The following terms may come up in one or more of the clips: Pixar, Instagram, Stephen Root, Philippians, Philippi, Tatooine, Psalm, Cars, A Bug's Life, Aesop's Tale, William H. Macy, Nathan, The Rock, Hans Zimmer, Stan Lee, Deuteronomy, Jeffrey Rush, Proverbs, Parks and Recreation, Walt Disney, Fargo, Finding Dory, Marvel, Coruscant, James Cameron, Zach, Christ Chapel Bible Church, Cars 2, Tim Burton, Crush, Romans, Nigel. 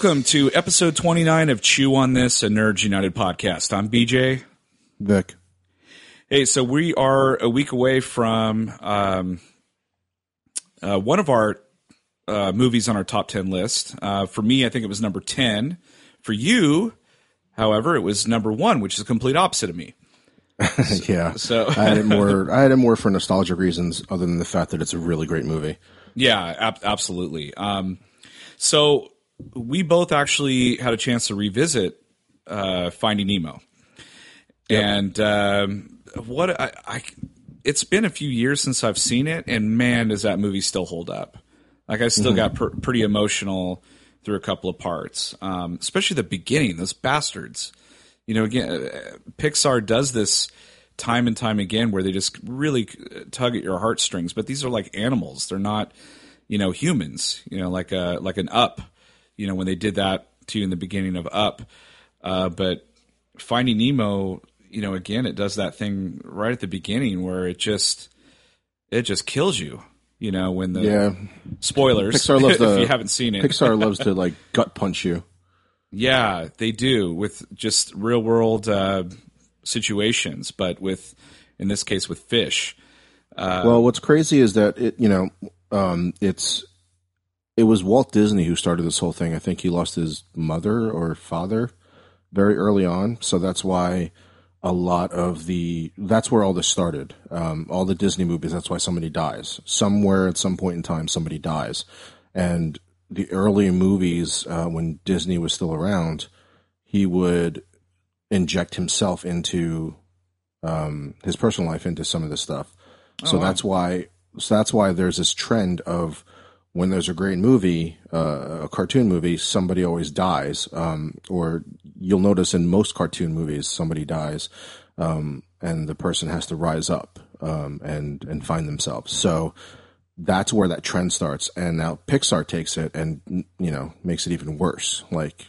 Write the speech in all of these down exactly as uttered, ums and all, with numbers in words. Welcome to episode twenty-nine of Chew On This, a Nerds United podcast. I'm B J. Vic. Hey, so we are a week away from um, uh, one of our uh, movies on our top ten list. Uh, for me, I think it was number ten. For you, however, it was number one, which is the complete opposite of me. So, yeah. So I had it more. I had it more for nostalgic reasons, other than the fact that it's a really great movie. Yeah, ab- absolutely. Um, so we both actually had a chance to revisit uh, Finding Nemo, yep. and um, what I, I. It's been a few years since I've seen it, and man, does that movie still hold up? Like I still mm-hmm. got pr- pretty emotional through a couple of parts, um, especially the beginning. Those bastards. You know, again, Pixar does this time and time again where they just really tug at your heartstrings. But these are like animals; they're not, you know, humans. You know, like a like an Up. You know, when they did that to you in the beginning of Up. Uh, but Finding Nemo, you know, again, it does that thing right at the beginning where it just it just kills you. You know, when the yeah. spoilers. Pixar loves to, if you haven't seen it, Pixar loves to like gut punch you. Yeah, they do with just real world uh, situations, but with in this case with fish. Uh, well, what's crazy is that it, you know, um, it's it was Walt Disney who started this whole thing. I think he lost his mother or father very early on, so that's why a lot of the that's where all this started. Um, all the Disney movies, that's why somebody dies somewhere at some point in time. Somebody dies, and the early movies, uh, when Disney was still around, he would inject himself into um, his personal life into some of this stuff. Oh, so wow. that's why, so that's why there's this trend of when there's a great movie, uh, a cartoon movie, somebody always dies, um, or you'll notice in most cartoon movies somebody dies, um, and the person has to rise up um, and and find themselves. So. That's where that trend starts, and now Pixar takes it and, you know, makes it even worse. Like,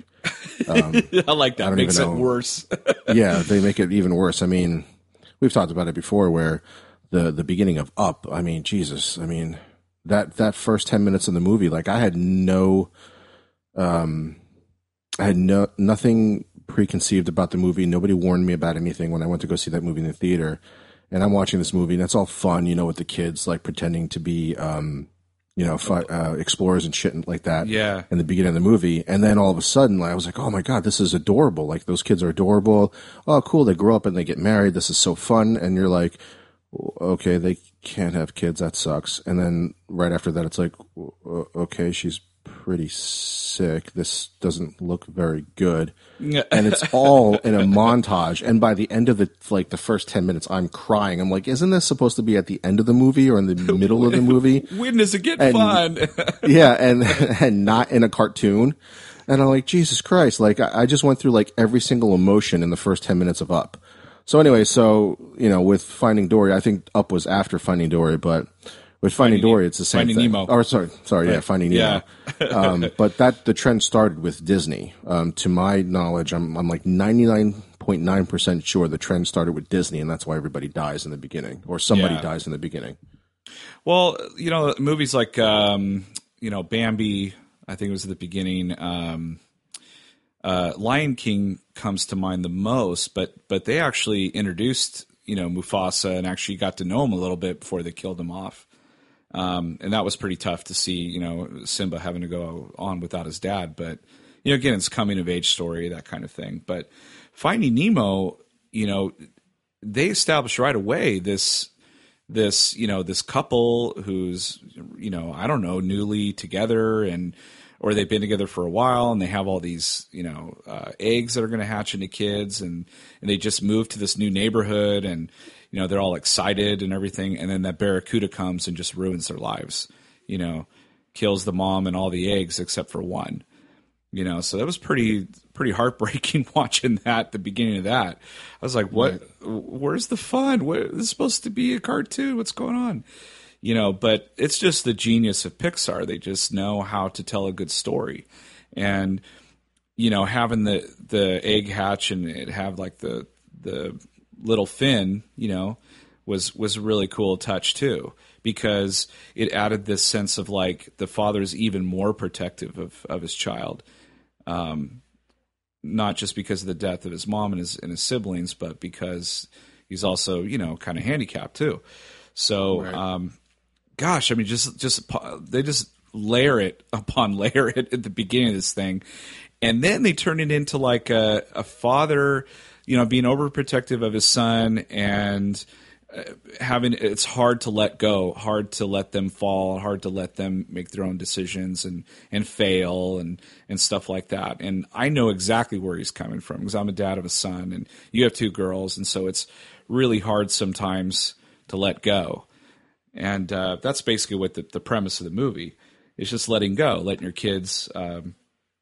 um, I like that. I makes it worse. Yeah, they make it even worse. I mean, we've talked about it before, where the the beginning of Up. I mean, Jesus. I mean, that that first ten minutes of the movie, like, I had no, um, I had no nothing preconceived about the movie. Nobody warned me about anything when I went to go see that movie in the theater. And I'm watching this movie, and it's all fun, you know, with the kids, like, pretending to be, um, you know, fi- uh, explorers and shit and like that. Yeah. In the beginning of the movie. And then all of a sudden, like, I was like, oh, my God, this is adorable. Like, those kids are adorable. Oh, cool. They grow up and they get married. This is so fun. And you're like, okay, they can't have kids. That sucks. And then right after that, it's like, okay, she's pretty sick. This doesn't look very good. And it's all in a montage. And by the end of the like the first ten minutes, I'm crying. I'm like, isn't this supposed to be at the end of the movie or in the middle of the movie? When does it get and, fun? Yeah, and and not in a cartoon. And I'm like, Jesus Christ! Like I, I just went through like every single emotion in the first ten minutes of Up. So anyway, so you know, with Finding Dory, I think Up was after Finding Dory, but. With Finding, Finding Dory, it's the same Finding thing. Nemo. Oh, sorry, sorry, right. yeah, Finding Nemo. Yeah. um, but that the trend started with Disney. Um, to my knowledge, I'm I'm like ninety-nine point nine percent sure the trend started with Disney, and that's why everybody dies in the beginning, or somebody yeah. dies in the beginning. Well, you know, movies like um, you know Bambi, I think it was at the beginning. Um, uh, Lion King comes to mind the most, but but they actually introduced you know Mufasa and actually got to know him a little bit before they killed him off. Um, and that was pretty tough to see, you know, Simba having to go on without his dad. But, you know, again, it's coming of age story, that kind of thing. But Finding Nemo, you know, they established right away this, this, you know, this couple who's, you know, I don't know, newly together and, or they've been together for a while and they have all these, you know, uh, eggs that are going to hatch into kids and, and they just moved to this new neighborhood and, you know, they're all excited and everything. And then that barracuda comes and just ruins their lives, you know, kills the mom and all the eggs except for one, you know? So that was pretty, pretty heartbreaking watching that, the beginning of that. I was like, what, where's the fun? What, this is supposed to be a cartoon. What's going on? You know, but it's just the genius of Pixar. They just know how to tell a good story. And, you know, having the, the egg hatch and it have like the, the, little Finn, you know, was, was a really cool touch too, because it added this sense of like the father's even more protective of, of his child. um, not just because of the death of his mom and his and his siblings, but because he's also, you know, kind of handicapped too. So, right. um, gosh, I mean, just just they just layer it upon layer it at the beginning of this thing, and then they turn it into like a, a father, you know, being overprotective of his son and having it's hard to let go, hard to let them fall, hard to let them make their own decisions and, and fail and, and stuff like that. And I know exactly where he's coming from because I'm a dad of a son and you have two girls. And so it's really hard sometimes to let go. And uh, that's basically what the, the premise of the movie is, just letting go, letting your kids, um,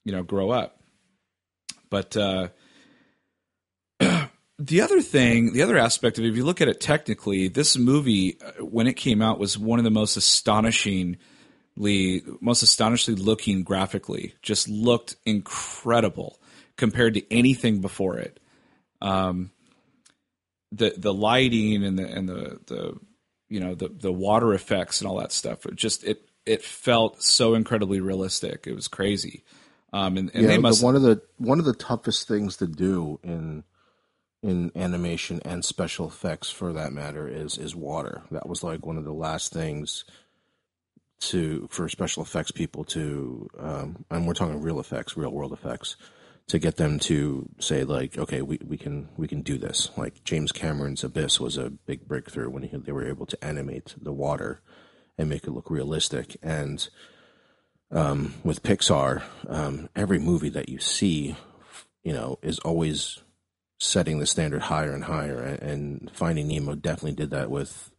you know, grow up. But, uh, the other thing, the other aspect of it, if you look at it technically, this movie, when it came out, was one of the most astonishingly, most astonishingly looking graphically. Just looked incredible compared to anything before it. Um, the the lighting and the and the the you know the the water effects and all that stuff. It just it it felt so incredibly realistic. It was crazy. Um, and, and yeah, they must... one of the one of the toughest things to do in. in animation and special effects for that matter is, is water. That was like one of the last things to, for special effects people to, um, and we're talking real effects, real world effects, to get them to say like, okay, we, we can, we can do this. Like James Cameron's Abyss was a big breakthrough when he, they were able to animate the water and make it look realistic. And, um, with Pixar, um, every movie that you see, you know, is always setting the standard higher and higher, and Finding Nemo definitely did that with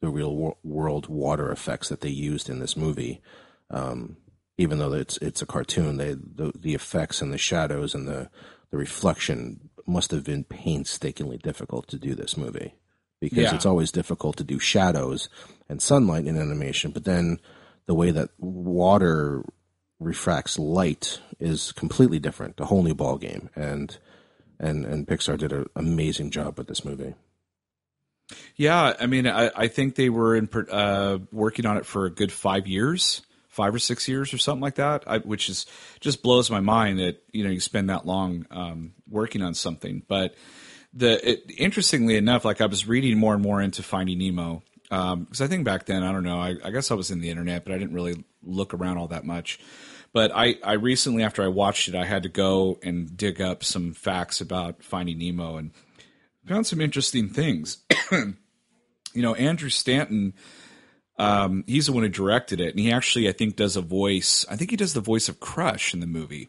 the real world water effects that they used in this movie. Um, even though it's it's a cartoon, they, the the effects and the shadows and the, the reflection must have been painstakingly difficult to do this movie, because yeah. it's always difficult to do shadows and sunlight in animation, but then the way that water refracts light is completely different, a whole new ball game, and And and Pixar did an amazing job with this movie. Yeah, I mean, I, I think they were in uh, working on it for a good five years, five or six years or something like that, I, which is just blows my mind that, you know, you spend that long um, working on something. But the it, interestingly enough, like I was reading more and more into Finding Nemo, because um, I think back then, I don't know, I, I guess I was in the internet, but I didn't really look around all that much. But I, I recently, after I watched it, I had to go and dig up some facts about Finding Nemo and found some interesting things. You know, Andrew Stanton, um, he's the one who directed it. And he actually, I think, does a voice. I think he does the voice of Crush in the movie.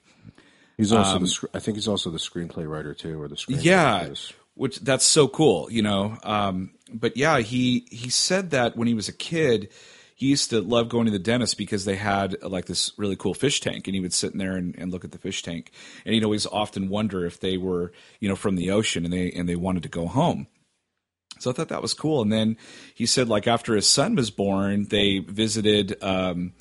He's also um, the, I think he's also the screenplay writer, too, or the screenplay Yeah, is. which that's so cool, you know. Um, but, yeah, he he said that when he was a kid, he used to love going to the dentist because they had like this really cool fish tank, and he would sit in there and, and look at the fish tank. And he'd always often wonder if they were, you know, from the ocean and they, and they wanted to go home. So I thought that was cool. And then he said, like, after his son was born, they visited, um,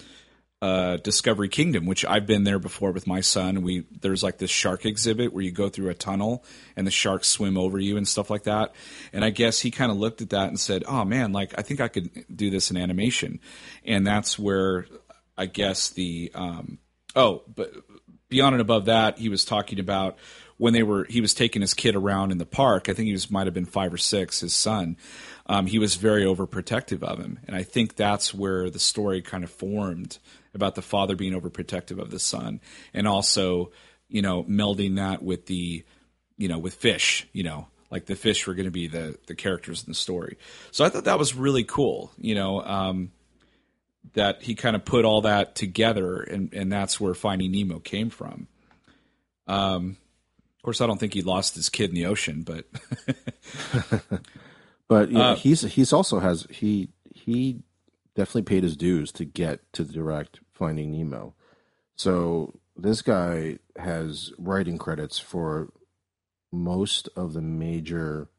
uh, Discovery Kingdom, which I've been there before with my son. We, there's like this shark exhibit where you go through a tunnel and the sharks swim over you and stuff like that. And I guess he kind of looked at that and said, oh man, like I think I could do this in animation. And that's where I guess the, um, oh, but beyond and above that, he was talking about when they were, he was taking his kid around in the park. I think he was, might've been five or six, his son. Um, he was very overprotective of him. And I think that's where the story kind of formed, about the father being overprotective of the son, and also, you know, melding that with the, you know, with fish, you know, like the fish were going to be the, the characters in the story. So I thought that was really cool, you know, um, that he kind of put all that together, and, and that's where Finding Nemo came from. Um, of course, I don't think he lost his kid in the ocean, but, but you know, uh, he's, he's also has, he, he definitely paid his dues to get to direct Finding Nemo. So this guy has writing credits for most of the major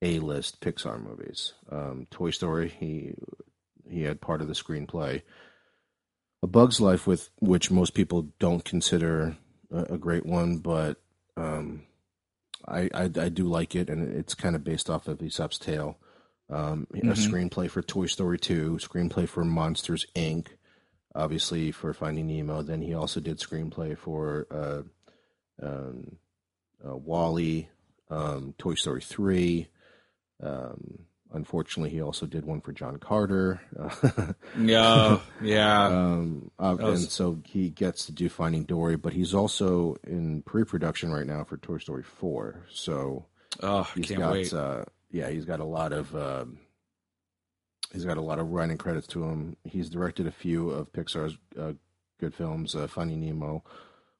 A-list Pixar movies. Um, Toy Story, he he had part of the screenplay. A Bug's Life, with which most people don't consider a, a great one, but um, I, I I do like it, and it's kind of based off of Aesop's Tale. Um, you know, mm-hmm. A screenplay for Toy Story Two, screenplay for Monsters Incorporated, obviously for Finding Nemo. Then he also did screenplay for uh, um, uh, WALL-E, um, Toy Story Three. Um, unfortunately, he also did one for John Carter. yeah, yeah. Um, uh, was... And so he gets to do Finding Dory, but he's also in pre-production right now for Toy Story Four. So oh, he's can't got, wait. Uh, yeah, he's got a lot of. Uh, He's got a lot of writing credits to him. He's directed a few of Pixar's uh, good films, uh, Finding Nemo,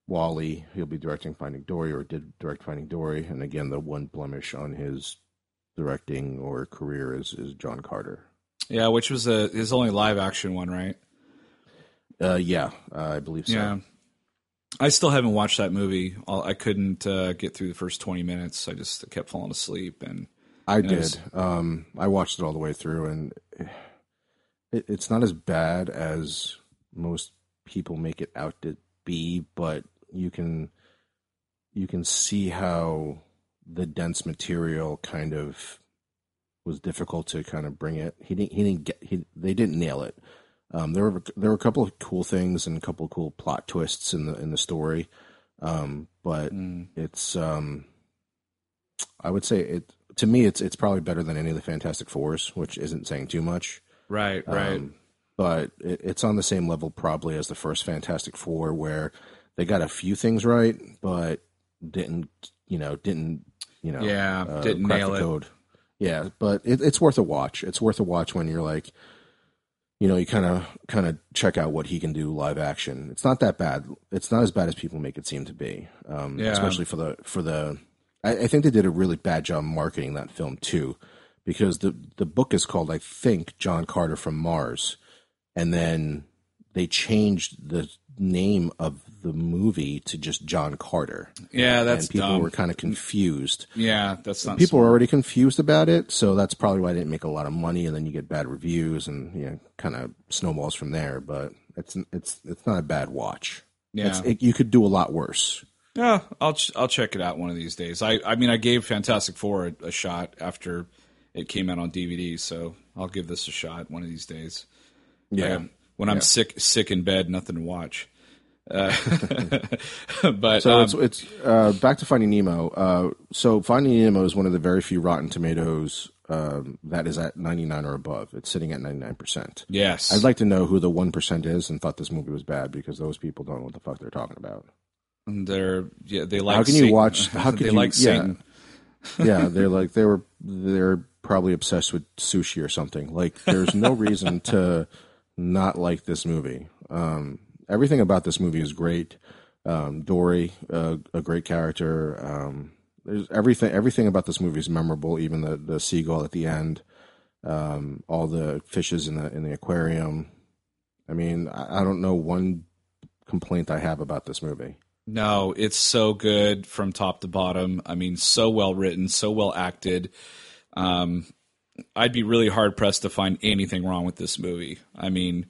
WALL-E. He'll be directing Finding Dory, or did direct Finding Dory. And again, the one blemish on his directing or career is, is John Carter. Yeah, which was a, his only live-action one, right? Uh, yeah, uh, I believe so. Yeah. I still haven't watched that movie. I couldn't uh, get through the first twenty minutes. I just kept falling asleep and... I and did. Was, um, I watched it all the way through, and it, it's not as bad as most people make it out to be, but you can you can see how the dense material kind of was difficult to kind of bring it. He didn't. He didn't get. He, they didn't nail it. Um, there were there were a couple of cool things and a couple of cool plot twists in the in the story, um, but mm. it's. Um, I would say it. To me, it's it's probably better than any of the Fantastic Fours, which isn't saying too much. Right, right. Um, but it, it's on the same level probably as the first Fantastic Four, where they got a few things right, but didn't, you know, didn't, you know. Yeah, uh, didn't nail the code. It. Yeah, but it, it's worth a watch. It's worth a watch when you're like, you know, you kind of kind of check out what he can do live action. It's not that bad. It's not as bad as people make it seem to be, um, yeah. especially for the for the... I think they did a really bad job marketing that film too, because the, the book is called, I think, John Carter from Mars. And then they changed the name of the movie to just John Carter. Yeah, that's and people dumb. were kind of confused. Yeah, that's not People smart. were already confused about it, so that's probably why it didn't make a lot of money, and then you get bad reviews and, you know, kind of snowballs from there, but it's it's it's not a bad watch. Yeah. It's, it, you could do a lot worse. Yeah, I'll ch- I'll check it out one of these days. I, I mean, I gave Fantastic Four a, a shot after it came out on D V D, so I'll give this a shot one of these days. Yeah, um, when yeah. I'm sick sick in bed, nothing to watch. Uh, but so um, it's, it's uh, back to Finding Nemo. Uh, so Finding Nemo is one of the very few Rotten Tomatoes um, that is at ninety-nine or above. It's sitting at ninety-nine percent. Yes, I'd like to know who the one percent is and thought this movie was bad, because those people don't know what the fuck they're talking about. They're yeah. They like. How can Satan. you watch? How can they you, like Satan? Yeah, yeah, they're like they were. They're probably obsessed with sushi or something. Like, there's no reason to not like this movie. Um, everything about this movie is great. Um, Dory, uh, a great character. Um, there's everything. Everything about this movie is memorable. Even the, the seagull at the end. Um, all the fishes in the in the aquarium. I mean, I, I don't know one complaint I have about this movie. No, it's so good from top to bottom. I mean, so well written, so well acted. Um, I'd be really hard pressed to find anything wrong with this movie. I mean,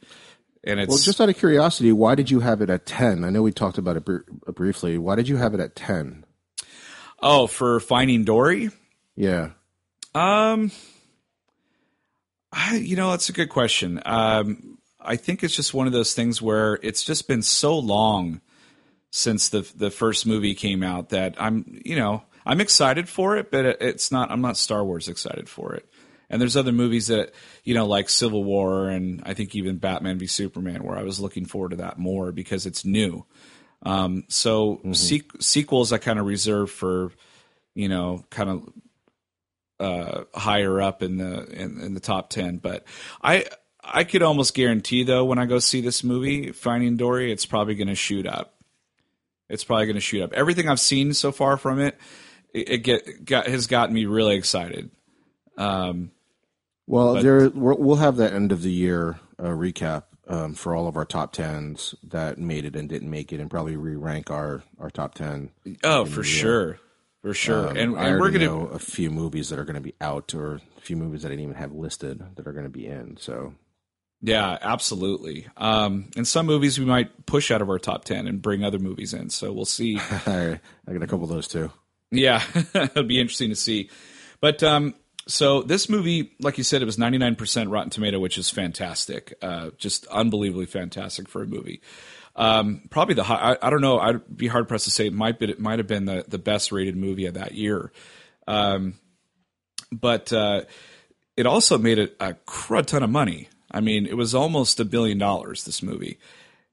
and it's well. Just out of curiosity, why did you have it at ten? I know we talked about it br- briefly. Why did you have it at ten? Oh, for Finding Dory? Yeah. Um, I you know that's a good question. Um, I think it's just one of those things where it's just been so long since the the first movie came out that I'm, you know, I'm excited for it, but it, it's not, I'm not Star Wars excited for it. And there's other movies that, you know, like Civil War and I think even Batman v Superman, where I was looking forward to that more because it's new. Um, so mm-hmm. se- sequels I kind of reserve for, you know, kind of uh, higher up in the in, in the top ten. But I I could almost guarantee, though, when I go see this movie, Finding Dory, it's probably going to shoot up. It's probably going to shoot up. Everything I've seen so far from it, it get got, has gotten me really excited. Um, well, but... there we'll have that end of the year uh, recap um, for all of our top tens that made it and didn't make it, and probably re-rank our, our top ten. Oh, for sure, for sure. Um, and, and I already we're going to know a few movies that are going to be out, or a few movies that I didn't even have listed that are going to be in. So. Yeah, absolutely. Um, and some movies we might push out of our top ten and bring other movies in. So we'll see. All right. I got a couple of those too. Yeah, it'll be interesting to see. But um, So this movie, like you said, it was ninety-nine percent Rotten Tomato, which is fantastic. Uh, just unbelievably fantastic for a movie. Um, probably the high, I, I don't know. I'd be hard pressed to say it might be, it might have been the, the best rated movie of that year. Um, but uh, it also made it a crud ton of money. I mean, it was almost a billion dollars, this movie.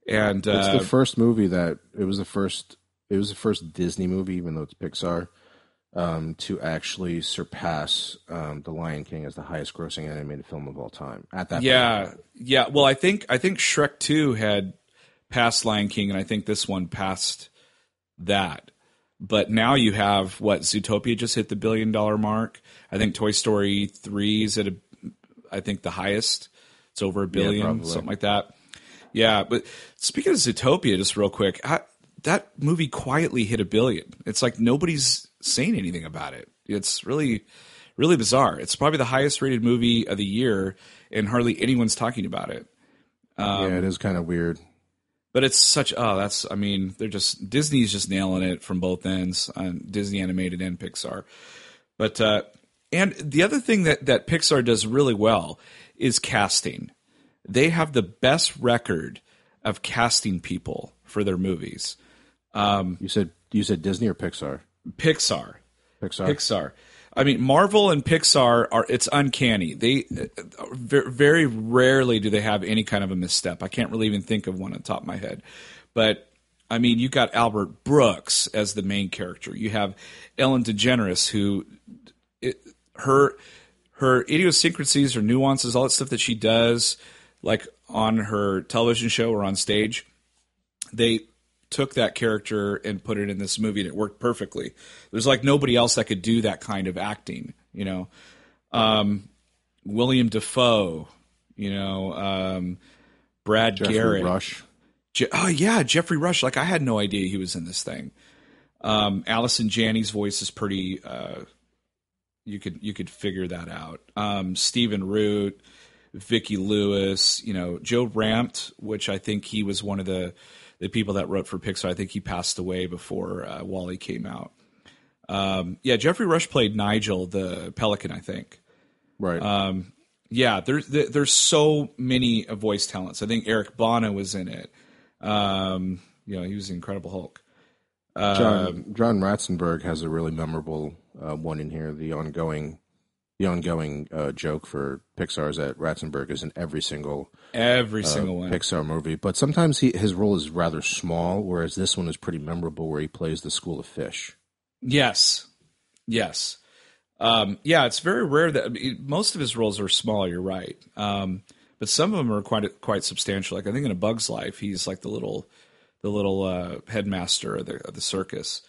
And uh, it's the first movie that it was the first. It was the first Disney movie, even though it's Pixar, um, to actually surpass um, The Lion King as the highest-grossing animated film of all time at that. Yeah, point. yeah. Well, I think I think Shrek two had passed Lion King, and I think this one passed that. But now you have what Zootopia just hit the billion-dollar mark. I think Toy Story Three is at a, I think the highest. It's over a billion, yeah, something like that. Yeah, but speaking of Zootopia, just real quick, I, that movie quietly hit a billion. It's like nobody's saying anything about it. It's really, really bizarre. It's probably the highest rated movie of the year, and hardly anyone's talking about it. Um, yeah, it is kind of weird. But it's such, oh, that's, I mean, they're just, Disney's just nailing it from both ends, on Disney Animated and Pixar. But, uh, and the other thing that, that Pixar does really well is casting. They have the best record of casting people for their movies. Um, you said you said Disney or Pixar? Pixar, Pixar, Pixar. I mean, Marvel and Pixar are it's uncanny. They very rarely do they have any kind of a misstep. I can't really even think of one on the top of my head. But I mean, you got Albert Brooks as the main character. You have Ellen DeGeneres, who it, her her idiosyncrasies or nuances, all that stuff that she does. Like on her television show or on stage, they took that character and put it in this movie, and it worked perfectly. There's like nobody else that could do that kind of acting, you know. Um, William Dafoe, you know, um, Brad Jeffrey Garrett, Rush. Je- oh yeah, Jeffrey Rush. Like I had no idea he was in this thing. Um, Allison Janney's voice is pretty. Uh, you could you could figure that out. Um, Stephen Root. Vicki Lewis, you know, Joe Rampt, which I think he was one of the, the people that wrote for Pixar. I think he passed away before uh, WALL-E came out. Um, yeah, Jeffrey Rush played Nigel, the pelican, I think. Right. Um, yeah, there, there, there's so many voice talents. I think Eric Bana was in it. Um, you know, he was the Incredible Hulk. Um, John, John Ratzenberg has a really memorable uh, one in here, the ongoing The ongoing uh, joke for Pixar is that Ratzenberg is in every single every uh, single one. Pixar movie, but sometimes he, his role is rather small, whereas this one is pretty memorable, where he plays the school of fish. Yes, yes, um, yeah. It's very rare that I mean, most of his roles are small. You're right, um, but some of them are quite quite substantial. Like I think in A Bug's Life, he's like the little the little uh, headmaster of the of the circus,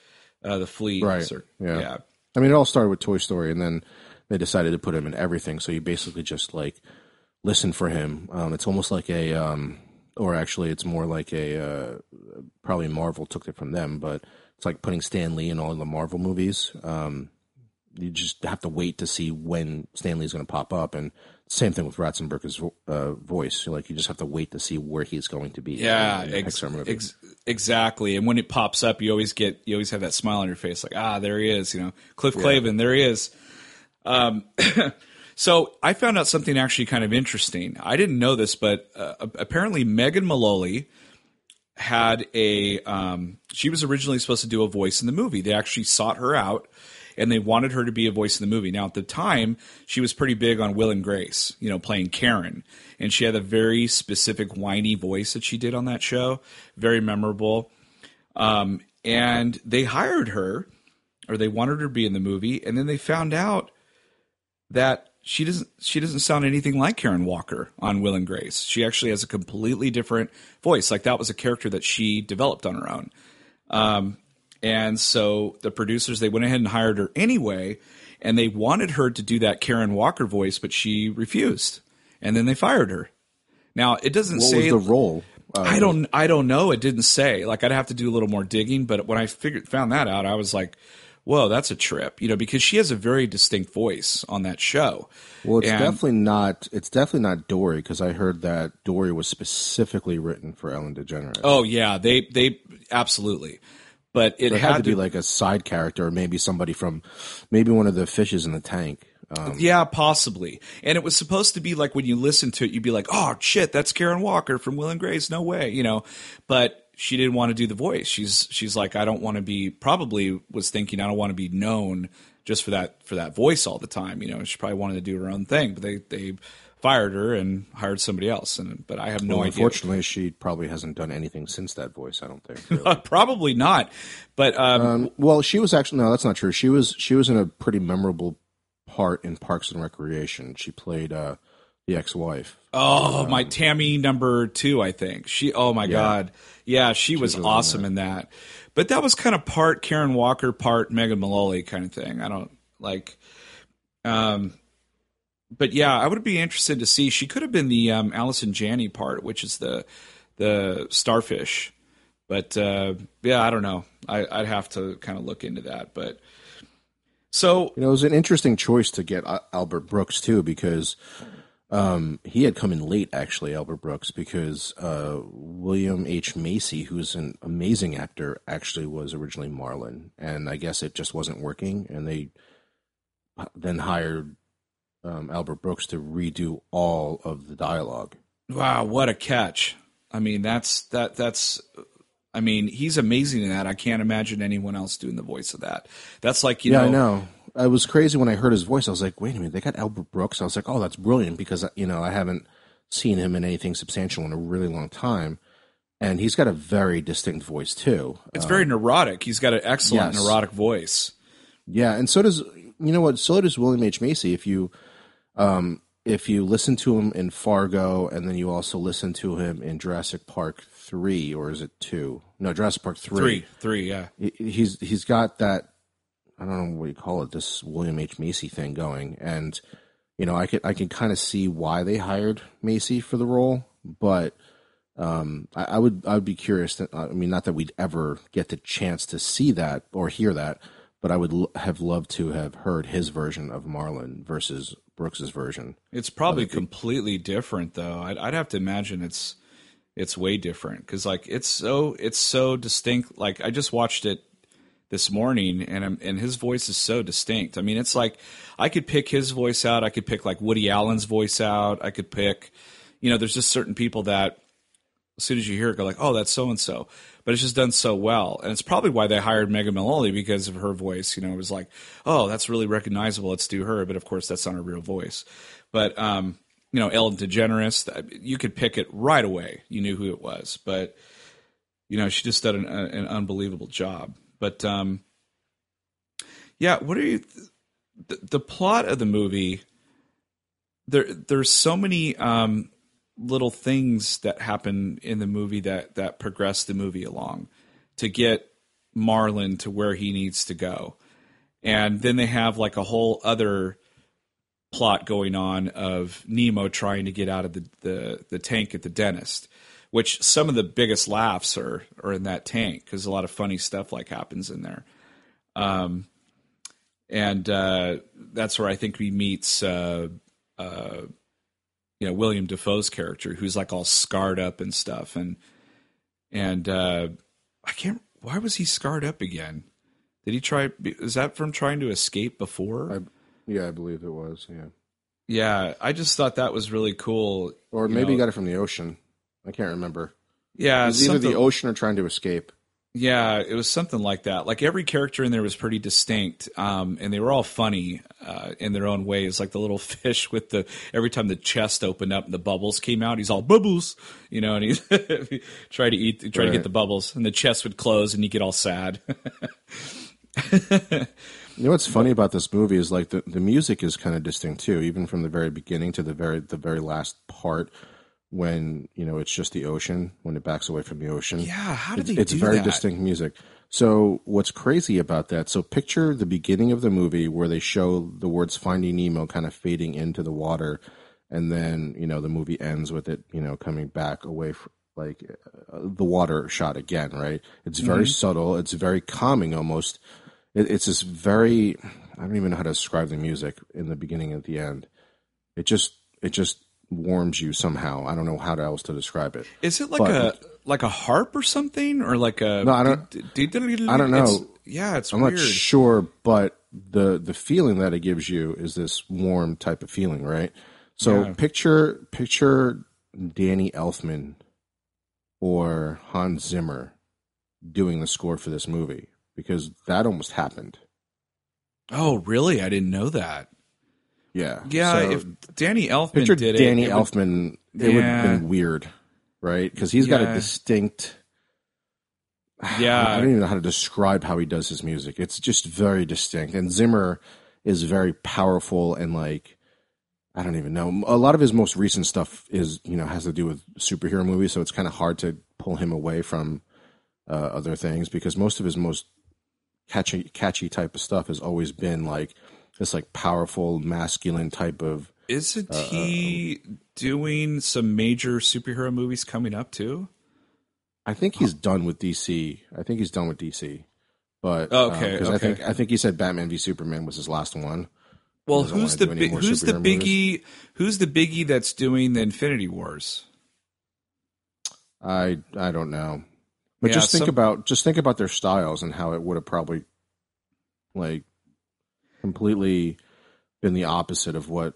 uh, the flea. Right. Cir- yeah. yeah. I mean, it all started with Toy Story, and then. They decided to put him in everything, so you basically just like listen for him. Um, it's almost like a, um, or actually, it's more like a. Uh, probably Marvel took it from them, but it's like putting Stan Lee in all the Marvel movies. Um, you just have to wait to see when Stan Lee's going to pop up, and same thing with Ratzenberg's uh, voice. Like you just have to wait to see where he's going to be. Yeah, ex- ex- exactly. And when it pops up, you always get, you always have that smile on your face, like ah, there he is. You know, Cliff Clavin, yeah. There he is. Um, so I found out something actually kind of interesting. I didn't know this, but uh, apparently Megan Mullally had a, um, she was originally supposed to do a voice in the movie. They actually sought her out and they wanted her to be a voice in the movie. Now at the time she was pretty big on Will and Grace, you know, playing Karen. And she had a very specific whiny voice that she did on that show. Very memorable. Um, and they hired her or they wanted her to be in the movie. And then they found out that she doesn't she doesn't sound anything like Karen Walker on Will and Grace. She actually has a completely different voice. Like that was a character that she developed on her own. Um, and so the producers, they went ahead and hired her anyway, and they wanted her to do that Karen Walker voice, but she refused. And then they fired her. Now it doesn't what say was the role. Um, I don't I don't know. It didn't say. Like I'd have to do a little more digging, but when I figured found that out, I was like, whoa, that's a trip, you know, because she has a very distinct voice on that show. Well, it's and, definitely not. It's definitely not Dory, because I heard that Dory was specifically written for Ellen DeGeneres. Oh yeah, they they absolutely, but it so had, had to be like a side character, or maybe somebody from, maybe one of the fishes in the tank. Um, yeah, possibly. And it was supposed to be like when you listen to it, you'd be like, oh, shit, that's Karen Walker from Will and Grace. No way. You know, but she didn't want to do the voice. She's she's like, I don't want to be probably was thinking I don't want to be known just for that for that voice all the time. You know, she probably wanted to do her own thing. But they they fired her and hired somebody else. And But I have no well, idea. Unfortunately, she probably hasn't done anything since that voice, I don't think. Really. Probably not. But um, um, well, she was actually no, that's not true. She was she was in a pretty memorable part in Parks and Recreation. She played uh, the ex-wife. Oh, um, my Tammy number two, I think. She. Oh, my yeah. God. Yeah, she, she was, was awesome in that. in that. But that was kind of part Karen Walker, part Megan Mullally kind of thing. I don't like um, – but, yeah, I would be interested to see. She could have been the um, Allison Janney part, which is the the starfish. But, uh, yeah, I don't know. I, I'd have to kind of look into that. But – So you know, it was an interesting choice to get Albert Brooks too, because um, he had come in late actually. Albert Brooks, because uh, William H. Macy, who's an amazing actor, actually was originally Marlon, and I guess it just wasn't working, and they then hired um, Albert Brooks to redo all of the dialogue. Wow, what a catch! I mean, that's that that's. I mean, he's amazing in that. I can't imagine anyone else doing the voice of that. That's like, you yeah, know. Yeah, I know. I was crazy when I heard his voice. I was like, wait a minute, they got Albert Brooks. I was like, oh, that's brilliant because, you know, I haven't seen him in anything substantial in a really long time. And he's got a very distinct voice, too. It's um, very neurotic. He's got an excellent yes. neurotic voice. Yeah, and so does, you know what, so does William H. Macy. If you, um, if you listen to him in Fargo and then you also listen to him in Jurassic Park Three, or is it two? No, Jurassic Park three. Three, three, yeah. He's he's got that. I don't know what you call it. This William H. Macy thing going, and you know, I could I can kind of see why they hired Macy for the role, but um, I, I would I would be curious. That, I mean, not that we'd ever get the chance to see that or hear that, but I would l- have loved to have heard his version of Marlon versus Brooks's version. It's probably completely different, though. I'd, I'd have to imagine it's. It's way different because, like, it's so it's so distinct. Like, I just watched it this morning, and I'm, and his voice is so distinct. I mean, it's like I could pick his voice out. I could pick like Woody Allen's voice out. I could pick, you know, there's just certain people that as soon as you hear it, go like, oh, that's so and so. But it's just done so well, and it's probably why they hired Megan Mullally because of her voice. You know, it was like, oh, that's really recognizable. Let's do her. But of course, that's not her real voice. But um. You know, Ellen DeGeneres, you could pick it right away. You knew who it was. But, you know, she just did an, an unbelievable job. But, um, yeah, what are you th- – the, the plot of the movie, there there's so many um, little things that happen in the movie that, that progress the movie along to get Marlon to where he needs to go. And then they have like a whole other – plot going on of Nemo trying to get out of the, the, the tank at the dentist, which some of the biggest laughs are, are in that tank. Cause a lot of funny stuff like happens in there. Um, and, uh, that's where I think we meets, uh, uh, you know, William Dafoe's character, who's like all scarred up and stuff. And, and, uh, I can't, why was he scarred up again? Did he try, is that from trying to escape before? I, Yeah, I believe it was. Yeah, yeah. I just thought that was really cool. Or maybe you know, he got it from the ocean. I can't remember. Yeah, it was either the ocean or trying to escape. Yeah, it was something like that. Like every character in there was pretty distinct, um, and they were all funny uh, in their own ways. Like the little fish with the every time the chest opened up and the bubbles came out, he's all bubbles, you know, and he tried to eat, tried right. to get the bubbles, and the chest would close, and he'd get all sad. You know what's funny about this movie is like the, the music is kind of distinct too, even from the very beginning to the very the very last part when you know it's just the ocean when it backs away from the ocean. Yeah, how did they do that? It's very distinct music. So what's crazy about that? So picture the beginning of the movie where they show the words "Finding Nemo" kind of fading into the water, and then you know the movie ends with it you know coming back away from like uh, the water shot again. Right? It's very mm-hmm. subtle. It's very calming almost. It's this very, I don't even know how to describe the music in the beginning and at the end. It just, it just warms you somehow. I don't know how else to describe it. Is it like but, a, like a harp or something or like a, no, I don't, I don't know. It's, yeah. It's I'm weird. I'm not sure, but the the feeling that it gives you is this warm type of feeling, right? So yeah. picture picture Danny Elfman or Hans Zimmer doing the score for this movie, because that almost happened. Oh, really? I didn't know that. Yeah. Yeah, so if Danny Elfman picture did Danny it. Danny Elfman, would, it yeah. would have been weird, right? Because he's yeah. got a distinct... Yeah, I don't even know how to describe how he does his music. It's just very distinct. And Zimmer is very powerful and, like, I don't even know. A lot of his most recent stuff is, you know, has to do with superhero movies, so it's kind of hard to pull him away from uh, other things, because most of his most catchy, catchy type of stuff has always been like this, like powerful, masculine type of. Isn't uh, he doing some major superhero movies coming up too? I think he's done with D C. I think he's done with D C. But okay, um, okay. I think I think he said Batman v Superman was his last one. Well, who's the bi- who's the biggie? Movies. Who's the biggie that's doing the Infinity Wars? I I don't know, but yeah, just think some... about just think about their styles and how it would have probably like completely been the opposite of what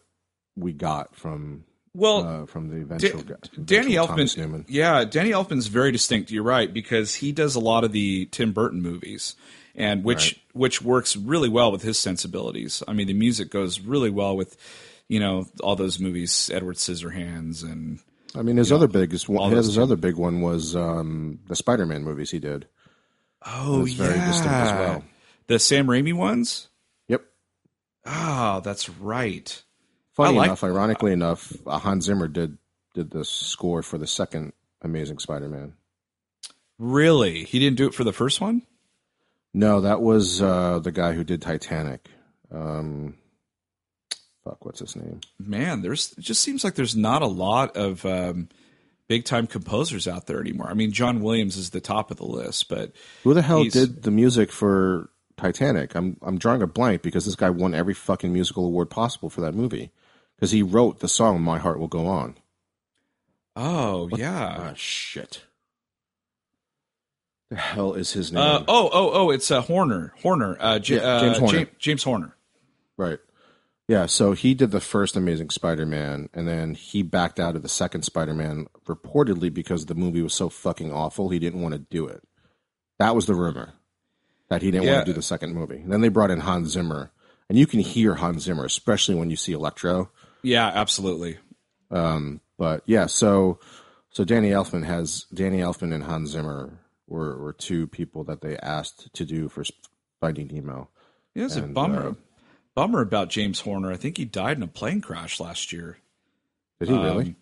we got from. Well, uh, from the eventual, da- Danny Elfman, yeah, Danny Elfman's very distinct. You're right, because he does a lot of the Tim Burton movies, and which right. which works really well with his sensibilities. I mean, the music goes really well with, you know, all those movies, Edward Scissorhands, and I mean, his other know, big his, his other big one was um, the Spider-Man movies he did. Oh, that's yeah, very distinct as well. The Sam Raimi ones. Yep. Ah, oh, that's right. Funny like, enough, ironically uh, enough, Hans Zimmer did did the score for the second Amazing Spider-Man. Really? He didn't do it for the first one? No, that was uh, the guy who did Titanic. Um, fuck, what's his name? Man, there's it just seems like there's not a lot of um, big-time composers out there anymore. I mean, John Williams is the top of the list, but... Who the hell did the music for Titanic? I'm I'm drawing a blank because this guy won every fucking musical award possible for that movie. Because he wrote the song "My Heart Will Go On." Oh what yeah, the, oh, shit. The hell is his name? Uh, oh oh oh, it's uh, Horner. Horner. Uh, J- yeah, James uh, Horner. James, James Horner. Right. Yeah. So he did the first Amazing Spider-Man, and then he backed out of the second Spider-Man reportedly because the movie was so fucking awful he didn't want to do it. That was the rumor that he didn't yeah. want to do the second movie. And then they brought in Hans Zimmer. And you can hear Hans Zimmer, especially when you see Electro. Yeah, absolutely. Um, but yeah, so so Danny Elfman has Danny Elfman and Hans Zimmer were, were two people that they asked to do for Finding Nemo. Yeah, it's and, a bummer. Uh, bummer about James Horner. I think he died in a plane crash last year. Did he um, really?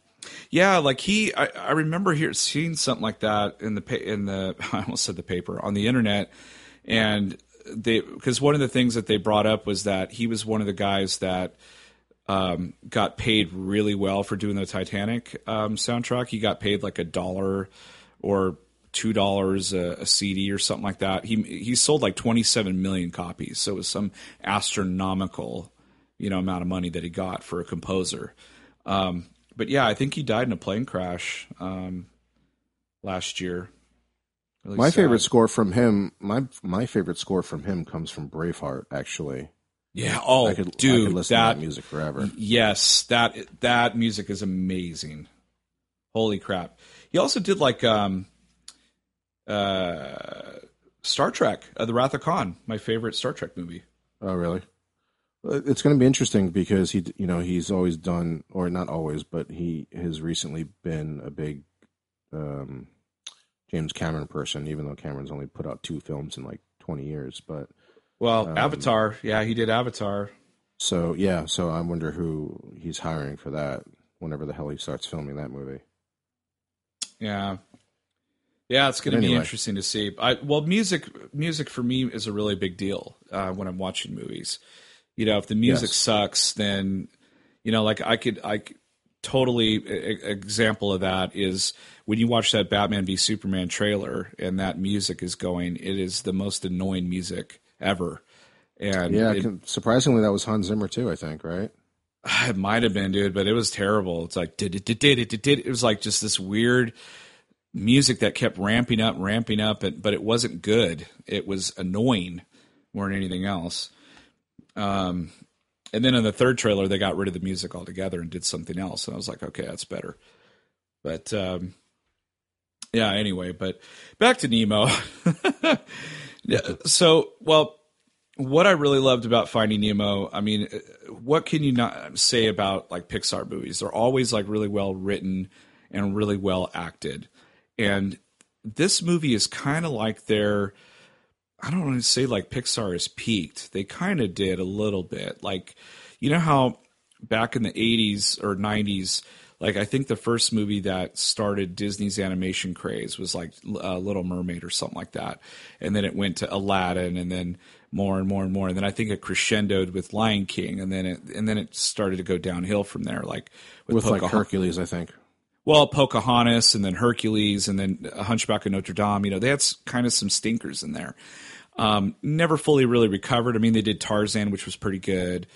Yeah, like he, I, I remember here seeing something like that in the pa- in the I almost said the paper on the internet. And they, because one of the things that they brought up was that he was one of the guys that um, got paid really well for doing the Titanic um, soundtrack. He got paid like a dollar or two dollars a C D or something like that. He he sold like twenty-seven million copies, so it was some astronomical, you know, amount of money that he got for a composer. Um, but yeah, I think he died in a plane crash um, last year. Really my sad. favorite score from him, my my favorite score from him comes from Braveheart, actually. Yeah, oh, I could, dude, I could listen that, to that music forever. Yes, that that music is amazing. Holy crap! He also did like um, uh, Star Trek, uh, The Wrath of Khan, my favorite Star Trek movie. Oh, really? It's going to be interesting because he, you know, he's always done, or not always, but he has recently been a big. Um, James Cameron person, even though Cameron's only put out two films in like twenty years, but well, um, Avatar. Yeah. He did Avatar. So, yeah. So I wonder who he's hiring for that whenever the hell he starts filming that movie. Yeah. Yeah. It's going to anyway. be interesting to see. I, well, music, music for me is a really big deal uh, when I'm watching movies, you know, if the music yes. sucks, then, you know, like I could, I could, Totally a- example of that is when you watch that Batman v Superman trailer and that music is going, it is the most annoying music ever. And yeah, it, can, surprisingly, that was Hans Zimmer too, I think, right? It might have been, dude, but it was terrible. It's like, did it, did it, did it. It was like just this weird music that kept ramping up, ramping up, but it wasn't good. It was annoying more than anything else. Um, and then in the third trailer, they got rid of the music altogether and did something else. And I was like, okay, that's better. But um, yeah, anyway, but back to Nemo. yeah, so, well, what I really loved about Finding Nemo, I mean, what can you not say about like Pixar movies? They're always like really well written and really well acted. And this movie is kind of like their, I don't want to say like Pixar has peaked. They kind of did a little bit. Like, you know how back in the eighties or nineties, like I think the first movie that started Disney's animation craze was like uh, Little Mermaid or something like that. And then it went to Aladdin and then more and more and more. And then I think it crescendoed with Lion King. And then it, and then it started to go downhill from there. Like with, with Pocah- like Hercules, I think. Well, Pocahontas and then Hercules and then Hunchback of Notre Dame, you know, they had kind of some stinkers in there. Um, never fully really recovered. I mean, they did Tarzan, which was pretty good.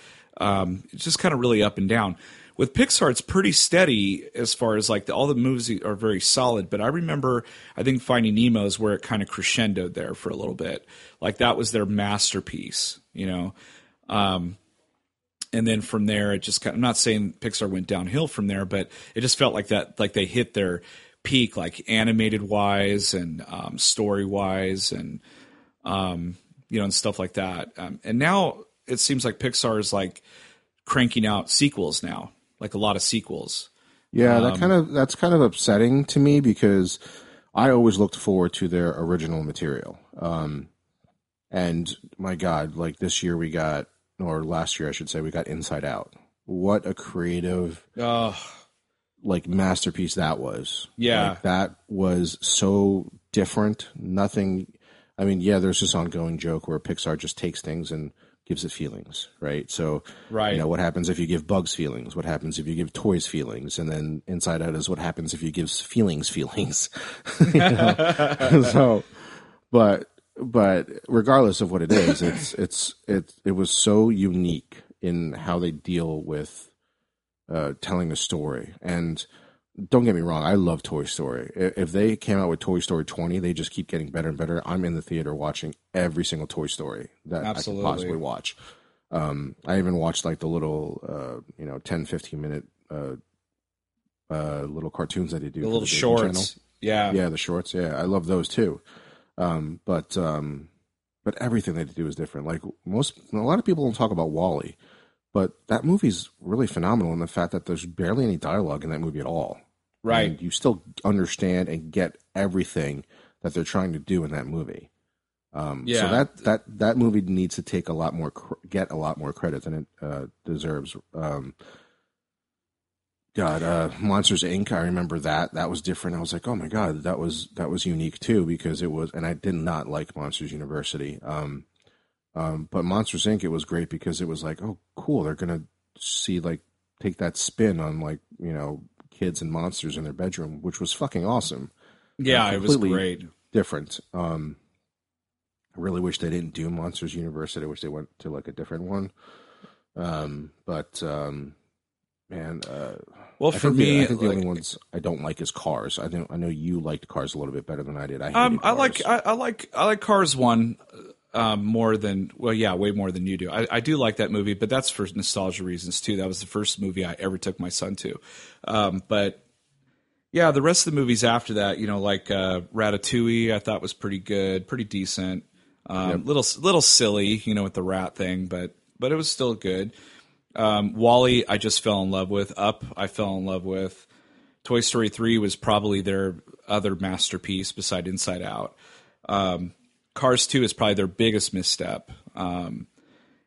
Um, it's just kind of really up and down. With Pixar, it's pretty steady as far as like the, all the movies are very solid. But I remember, I think Finding Nemo is where it kind of crescendoed there for a little bit. Like that was their masterpiece, you know. Um, and then from there, it just kind of, I'm not saying Pixar went downhill from there, but it just felt like that, like they hit their peak, like animated wise and um, story wise and, um, you know, and stuff like that. Um, and now it seems like Pixar is like cranking out sequels now. Like a lot of sequels. Yeah, that um, kind of that's kind of upsetting to me because I always looked forward to their original material. Um, and my God, like this year we got, or last year I should say, we got Inside Out. What a creative, uh, like masterpiece that was. Yeah, like, that was so different. Nothing. I mean, yeah, there's this ongoing joke where Pixar just takes things and gives it feelings, right? So, right. You know, what happens if you give bugs feelings? What happens if you give toys feelings? And then Inside Out is what happens if you give feelings feelings. You know? so, but but regardless of what it is, it's it's it it was so unique in how they deal with uh, telling a story. And don't get me wrong, I love Toy Story. If they came out with Toy Story twenty, they just keep getting better and better. I'm in the theater watching every single Toy Story that Absolutely. I could possibly watch. Um, I even watched like the little, uh, you know, ten, fifteen minute uh, uh, little cartoons that they do. The little the shorts. Channel. Yeah. Yeah, the shorts. Yeah, I love those too. Um, but um, but everything they do is different. Like most, a lot of people don't talk about WALL-E, but that movie's really phenomenal in the fact that there's barely any dialogue in that movie at all. Right. And you still understand and get everything that they're trying to do in that movie. Um, yeah. So that, that, that movie needs to take a lot more, get a lot more credit than it uh, deserves. Um, God, uh, Monsters Incorporated. I remember that. That was different. I was like, oh my God, that was, that was unique too, because it was, and I did not like Monsters University. Um, um, but Monsters Incorporated, it was great because it was like, oh cool. They're going to see like, take that spin on like, you know, kids and monsters in their bedroom, which was fucking awesome. Yeah, it was great. Different. Um, I really wish they didn't do Monsters University. I wish they went to like a different one. Um, but um, man, uh, well, for me, I think the only ones I don't like is Cars. I know I know you liked Cars a little bit better than I did. I um, I like I, I like I like Cars one um, more than well, yeah, way more than you do. I, I do like that movie, but that's for nostalgia reasons too. That was the first movie I ever took my son to. Um, but yeah, the rest of the movies after that, you know, like, uh, Ratatouille, I thought was pretty good, pretty decent, um, yep. little, little silly, you know, with the rat thing, but, but it was still good. Um, WALL-E, I just fell in love with. Up, I fell in love with. Toy Story Three was probably their other masterpiece beside Inside Out. Um, Cars two is probably their biggest misstep. Um,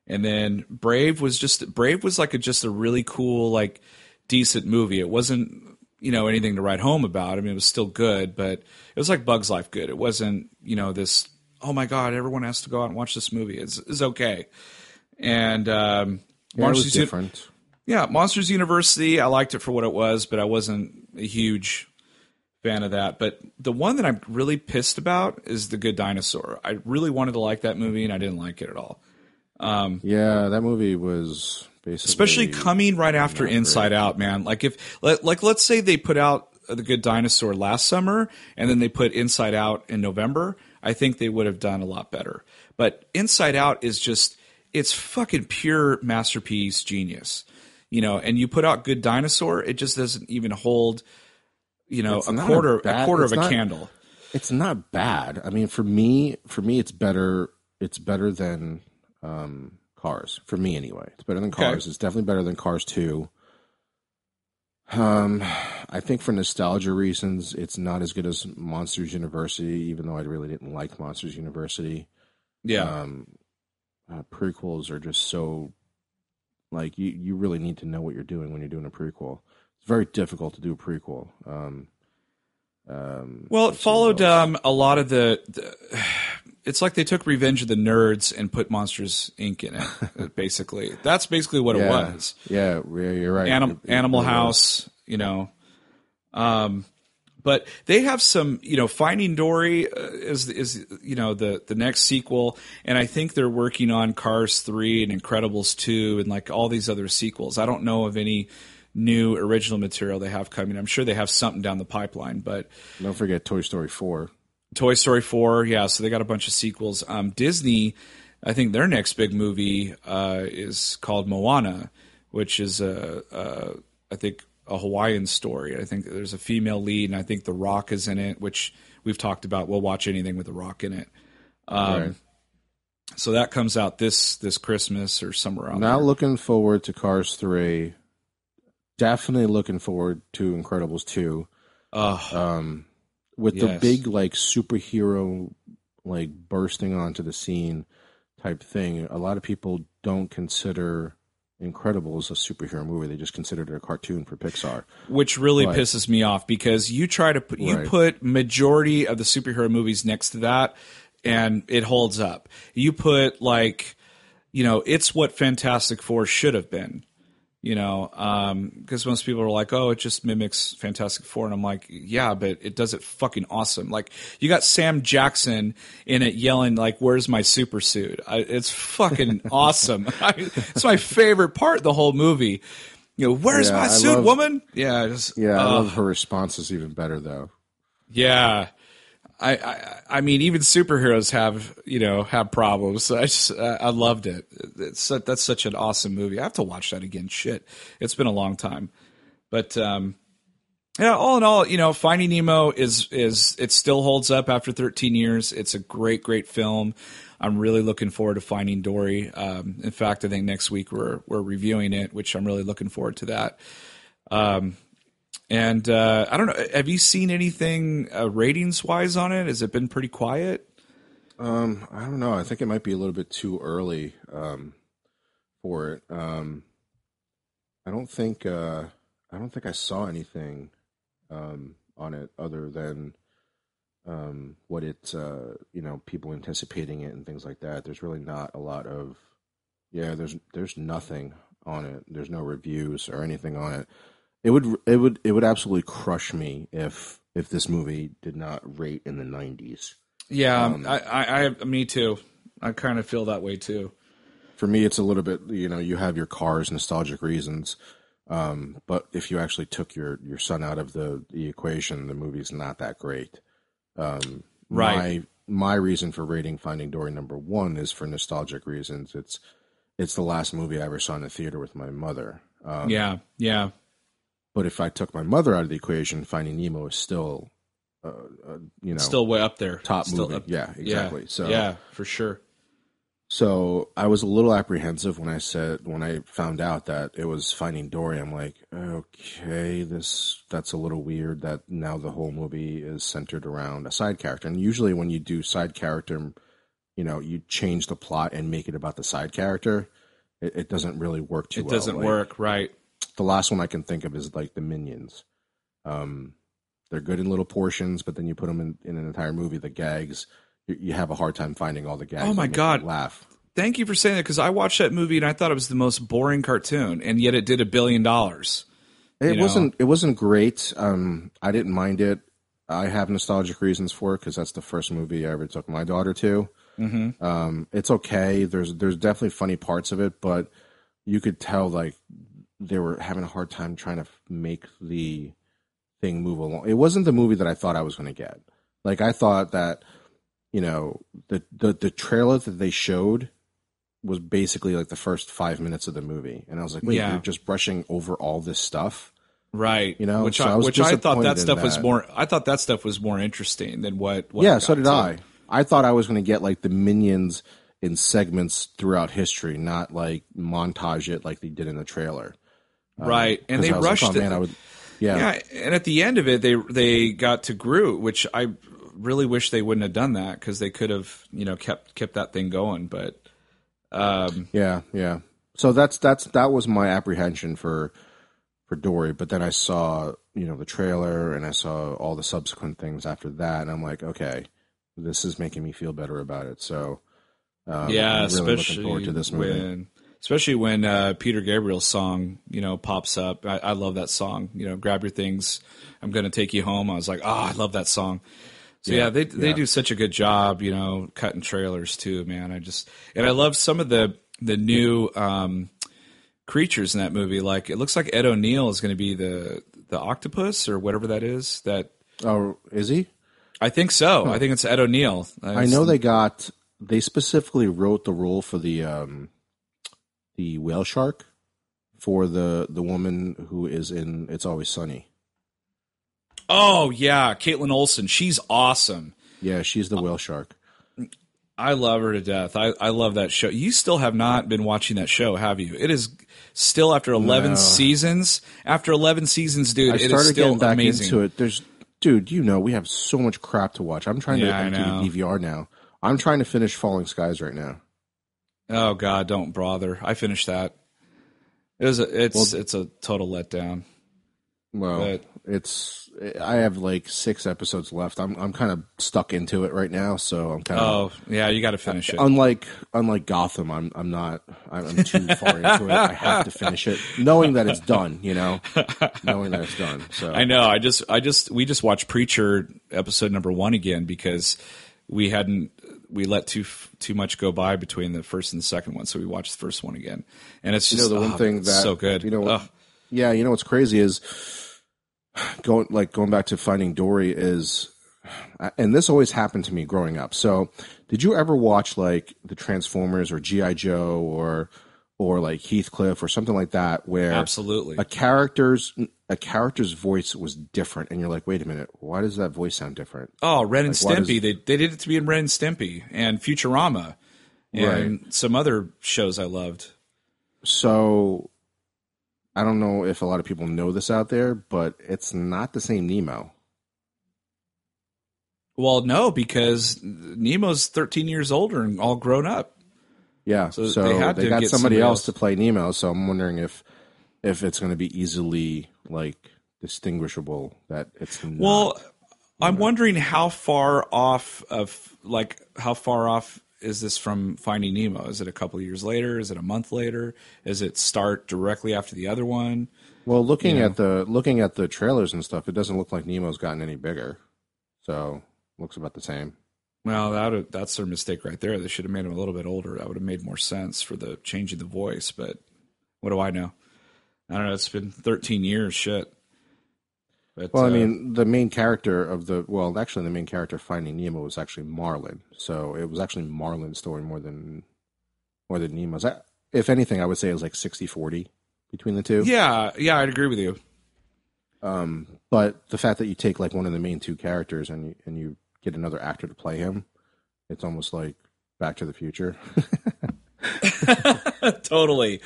and then Brave was just, Brave was like a, just a really cool, like decent movie. It wasn't, you know, anything to write home about. I mean, it was still good, but it was like Bug's Life good. It wasn't, you know, this, oh my God, everyone has to go out and watch this movie. It's, it's okay. And, um, yeah, Monsters it was different. U- yeah. Monsters University. I liked it for what it was, but I wasn't a huge fan of that. But the one that I'm really pissed about is The Good Dinosaur. I really wanted to like that movie and I didn't like it at all. Um, yeah, that movie was basically, especially coming right after Inside Out, man. Like if, let, like, let's say they put out The Good Dinosaur last summer and then they put Inside Out in November. I think they would have done a lot better, but Inside Out is just, it's fucking pure masterpiece genius, you know. And you put out Good Dinosaur, it just doesn't even hold, you know, a quarter, a, bad, a quarter of a not, candle. It's not bad. I mean, for me, for me, it's better. It's better than um, Cars. For me, anyway, it's better than Cars. Okay. It's definitely better than Cars two. Um, I think for nostalgia reasons, it's not as good as Monsters University, even though I really didn't like Monsters University. Yeah. Um, uh, prequels are just so, like, you, you really need to know what you're doing when you're doing a prequel. It's very difficult to do a prequel. Um, um, well, it followed um, a lot of the, the – it's like they took Revenge of the Nerds and put Monsters, Incorporated in it, basically. That's basically what yeah. it was. Yeah, you're right. Anim- you're, you're Animal really House, right. you know. Um, but they have some, you know, Finding Dory is, is you know, the, the next sequel. And I think they're working on Cars three and Incredibles two and, like, all these other sequels. I don't know of any – new original material they have coming. I'm sure they have something down the pipeline, but don't forget Toy Story four. Toy Story four, yeah. So they got a bunch of sequels. Um, Disney, I think their next big movie uh, is called Moana, which is a, a I think a Hawaiian story. I think there's a female lead, and I think The Rock is in it, which we've talked about. We'll watch anything with The Rock in it. Um, right. So that comes out this this Christmas or somewhere around. Now looking forward to Cars three. Definitely looking forward to Incredibles two. Oh, um, with yes. the big, like, superhero, like, bursting onto the scene type thing. A lot of people don't consider Incredibles a superhero movie. They just consider it a cartoon for Pixar. Which really but, pisses me off, because you try to put, you right. put majority of the superhero movies next to that, and it holds up. You put, like, you know, it's what Fantastic Four should have been. You know, because um, most people are like, oh, it just mimics Fantastic Four. And I'm like, yeah, but it does it fucking awesome. Like, you got Sam Jackson in it yelling, like, where's my super suit? I, it's fucking awesome. I, it's my favorite part of the whole movie. You know, where's yeah, my I suit, love, woman? Yeah, just, yeah uh, I love her responses even better, though. Yeah. I, I I mean, even superheroes have, you know, have problems. I just, I loved it. It's, that's such an awesome movie. I have to watch that again. Shit. It's been a long time. But, um, yeah, all in all, you know, Finding Nemo is, is, it still holds up after thirteen years. It's a great, great film. I'm really looking forward to Finding Dory. Um, in fact, I think next week we're, we're reviewing it, which I'm really looking forward to that. Um, And uh, I don't know. Have you seen anything uh, ratings-wise on it? Has it been pretty quiet? Um, I don't know. I think it might be a little bit too early um, for it. Um, I don't think. Uh, I don't think I saw anything um, on it other than um, what it. Uh, you know, people anticipating it and things like that. There's really not a lot of. Yeah, there's there's nothing on it. There's no reviews or anything on it. It would it would it would absolutely crush me if if this movie did not rate in the nineties. Yeah, um, I, I, I me too. I kind of feel that way too. For me, it's a little bit, you know, you have your Cars nostalgic reasons, um, but if you actually took your, your son out of the, the equation, the movie's not that great. Um, right. My my reason for rating Finding Dory number one is for nostalgic reasons. It's it's the last movie I ever saw in the theater with my mother. Um, yeah. Yeah. But if I took my mother out of the equation, Finding Nemo is still, uh, uh, you know, still way up there, top still movie. Up. Yeah, exactly. Yeah. So yeah, for sure. So I was a little apprehensive when I said when I found out that it was Finding Dory. I'm like, okay, this that's a little weird. That now the whole movie is centered around a side character, and usually when you do side character, you know, you change the plot and make it about the side character. It, it doesn't really work too. It well. doesn't like, work right. The last one I can think of is like the Minions. Um, they're good in little portions, but then you put them in, in an entire movie. The gags, you, you have a hard time finding all the gags. Oh my God. Laugh. Thank you for saying that. Cause I watched that movie and I thought it was the most boring cartoon, and yet it did a billion dollars. It wasn't, know? it wasn't great. Um, I didn't mind it. I have nostalgic reasons for it. Cause that's the first movie I ever took my daughter to. Mm-hmm. Um, it's okay. There's, there's definitely funny parts of it, but you could tell like, they were having a hard time trying to make the thing move along. It wasn't the movie that I thought I was going to get. Like I thought that, you know, the, the, the trailer that they showed was basically like the first five minutes of the movie. And I was like, wait, yeah. you're just brushing over all this stuff. Right. You know, which so I, I which I thought that stuff that. was more, I thought that stuff was more interesting than what, what yeah, so did to. I, I thought I was going to get like the Minions in segments throughout history, not like montage it like they did in the trailer. Right. Um, and they rushed like, oh, it. Man, I would, yeah. yeah. And at the end of it, they, they got to Groot, which I really wish they wouldn't have done that. Cause they could have, you know, kept, kept that thing going, but, um, yeah. Yeah. So that's, that's, that was my apprehension for, for Dory. But then I saw, you know, the trailer and I saw all the subsequent things after that. And I'm like, okay, this is making me feel better about it. So, um, yeah, I'm really looking forward to this movie. When, especially when uh, Peter Gabriel's song, you know, pops up. I, I love that song. You know, grab your things, I'm going to take you home. I was like, oh, I love that song. So, yeah, yeah they they yeah. do such a good job, you know, cutting trailers too, man. I just – and I love some of the, the new um, creatures in that movie. Like it looks like Ed O'Neill is going to be the, the octopus or whatever that is. That Oh, is he? I think so. Huh. I think it's Ed O'Neill. I, I know they got – they specifically wrote the role for the um, the whale shark for the the woman who is in It's Always Sunny. Oh yeah, Caitlin Olsen. She's awesome. Yeah, she's the whale shark. I love her to death. I, I love that show. You still have not been watching that show, have you? It is still after eleven no. seasons. After eleven seasons, dude, I it is still back amazing. Into it. There's, dude, you know we have so much crap to watch. I'm trying yeah, to empty the D V R now. I'm trying to finish Falling Skies right now. Oh God, don't bother! I finished that. It was a, it's well, it's a total letdown. Well, but, it's I have like six episodes left. I'm I'm kind of stuck into it right now, so I'm kind of. Oh yeah, you got to finish I, it. Unlike unlike Gotham, I'm I'm not I'm too far into it. I have to finish it, knowing that it's done. You know, knowing that it's done. So I know. I just I just we just watched Preacher episode number one again because we hadn't. We let too too much go by between the first and the second one, so we watched the first one again, and it's just you know, the one oh, thing that so good. You know, oh. yeah, you know what's crazy is going like going back to Finding Dory is, and this always happened to me growing up. So, did you ever watch like the Transformers or G I. Joe or or like Heathcliff or something like that, where absolutely a character's a character's voice was different, and you're like, wait a minute, why does that voice sound different? Oh, Ren and like, Stimpy. Does... They they did it to be in Ren and Stimpy and Futurama and right. some other shows I loved. So I don't know if a lot of people know this out there, but it's not the same Nemo. Well, no, because Nemo's thirteen years older and all grown up. Yeah, so, so they, had they to got get somebody else to play Nemo, so I'm wondering if if it's going to be easily... like distinguishable that it's not, well I'm know. wondering how far off of like how far off is this from Finding Nemo? Is it a couple of years later? Is it a month later? Is it start directly after the other one? Well, looking you at know? the looking at the trailers and stuff, it doesn't look like Nemo's gotten any bigger, so it looks about the same. Well, that that's their mistake right there. They should have made him a little bit older. That would have made more sense for the changing the voice, but what do I know? I don't know. It's been thirteen years. Shit. But, well, I uh, mean, the main character of the well, actually, the main character of Finding Nemo was actually Marlon. So it was actually Marlon's story more than more than Nemo's. I, if anything, I would say it was like sixty forty between the two. Yeah, yeah, I'd agree with you. Um, but the fact that you take like one of the main two characters and you, and you get another actor to play him, it's almost like Back to the Future. Totally.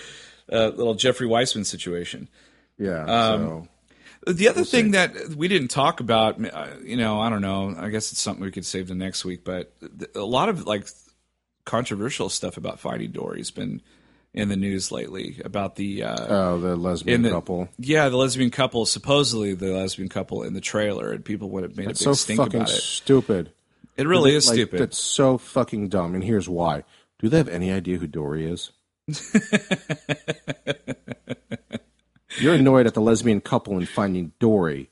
A uh, little Jeffrey Weissman situation. Yeah. Um, so the other we'll thing see. that we didn't talk about, you know, I don't know. I guess it's something we could save to next week. But a lot of like controversial stuff about Finding Dory has been in the news lately about the uh, oh the lesbian the, couple. Yeah, the lesbian couple. Supposedly the lesbian couple in the trailer, and people would have made that's a big so stink about it. So fucking stupid. It really like, is stupid. That's so fucking dumb. And here's why. Do they have any idea who Dory is? You're annoyed at the lesbian couple in Finding Dory,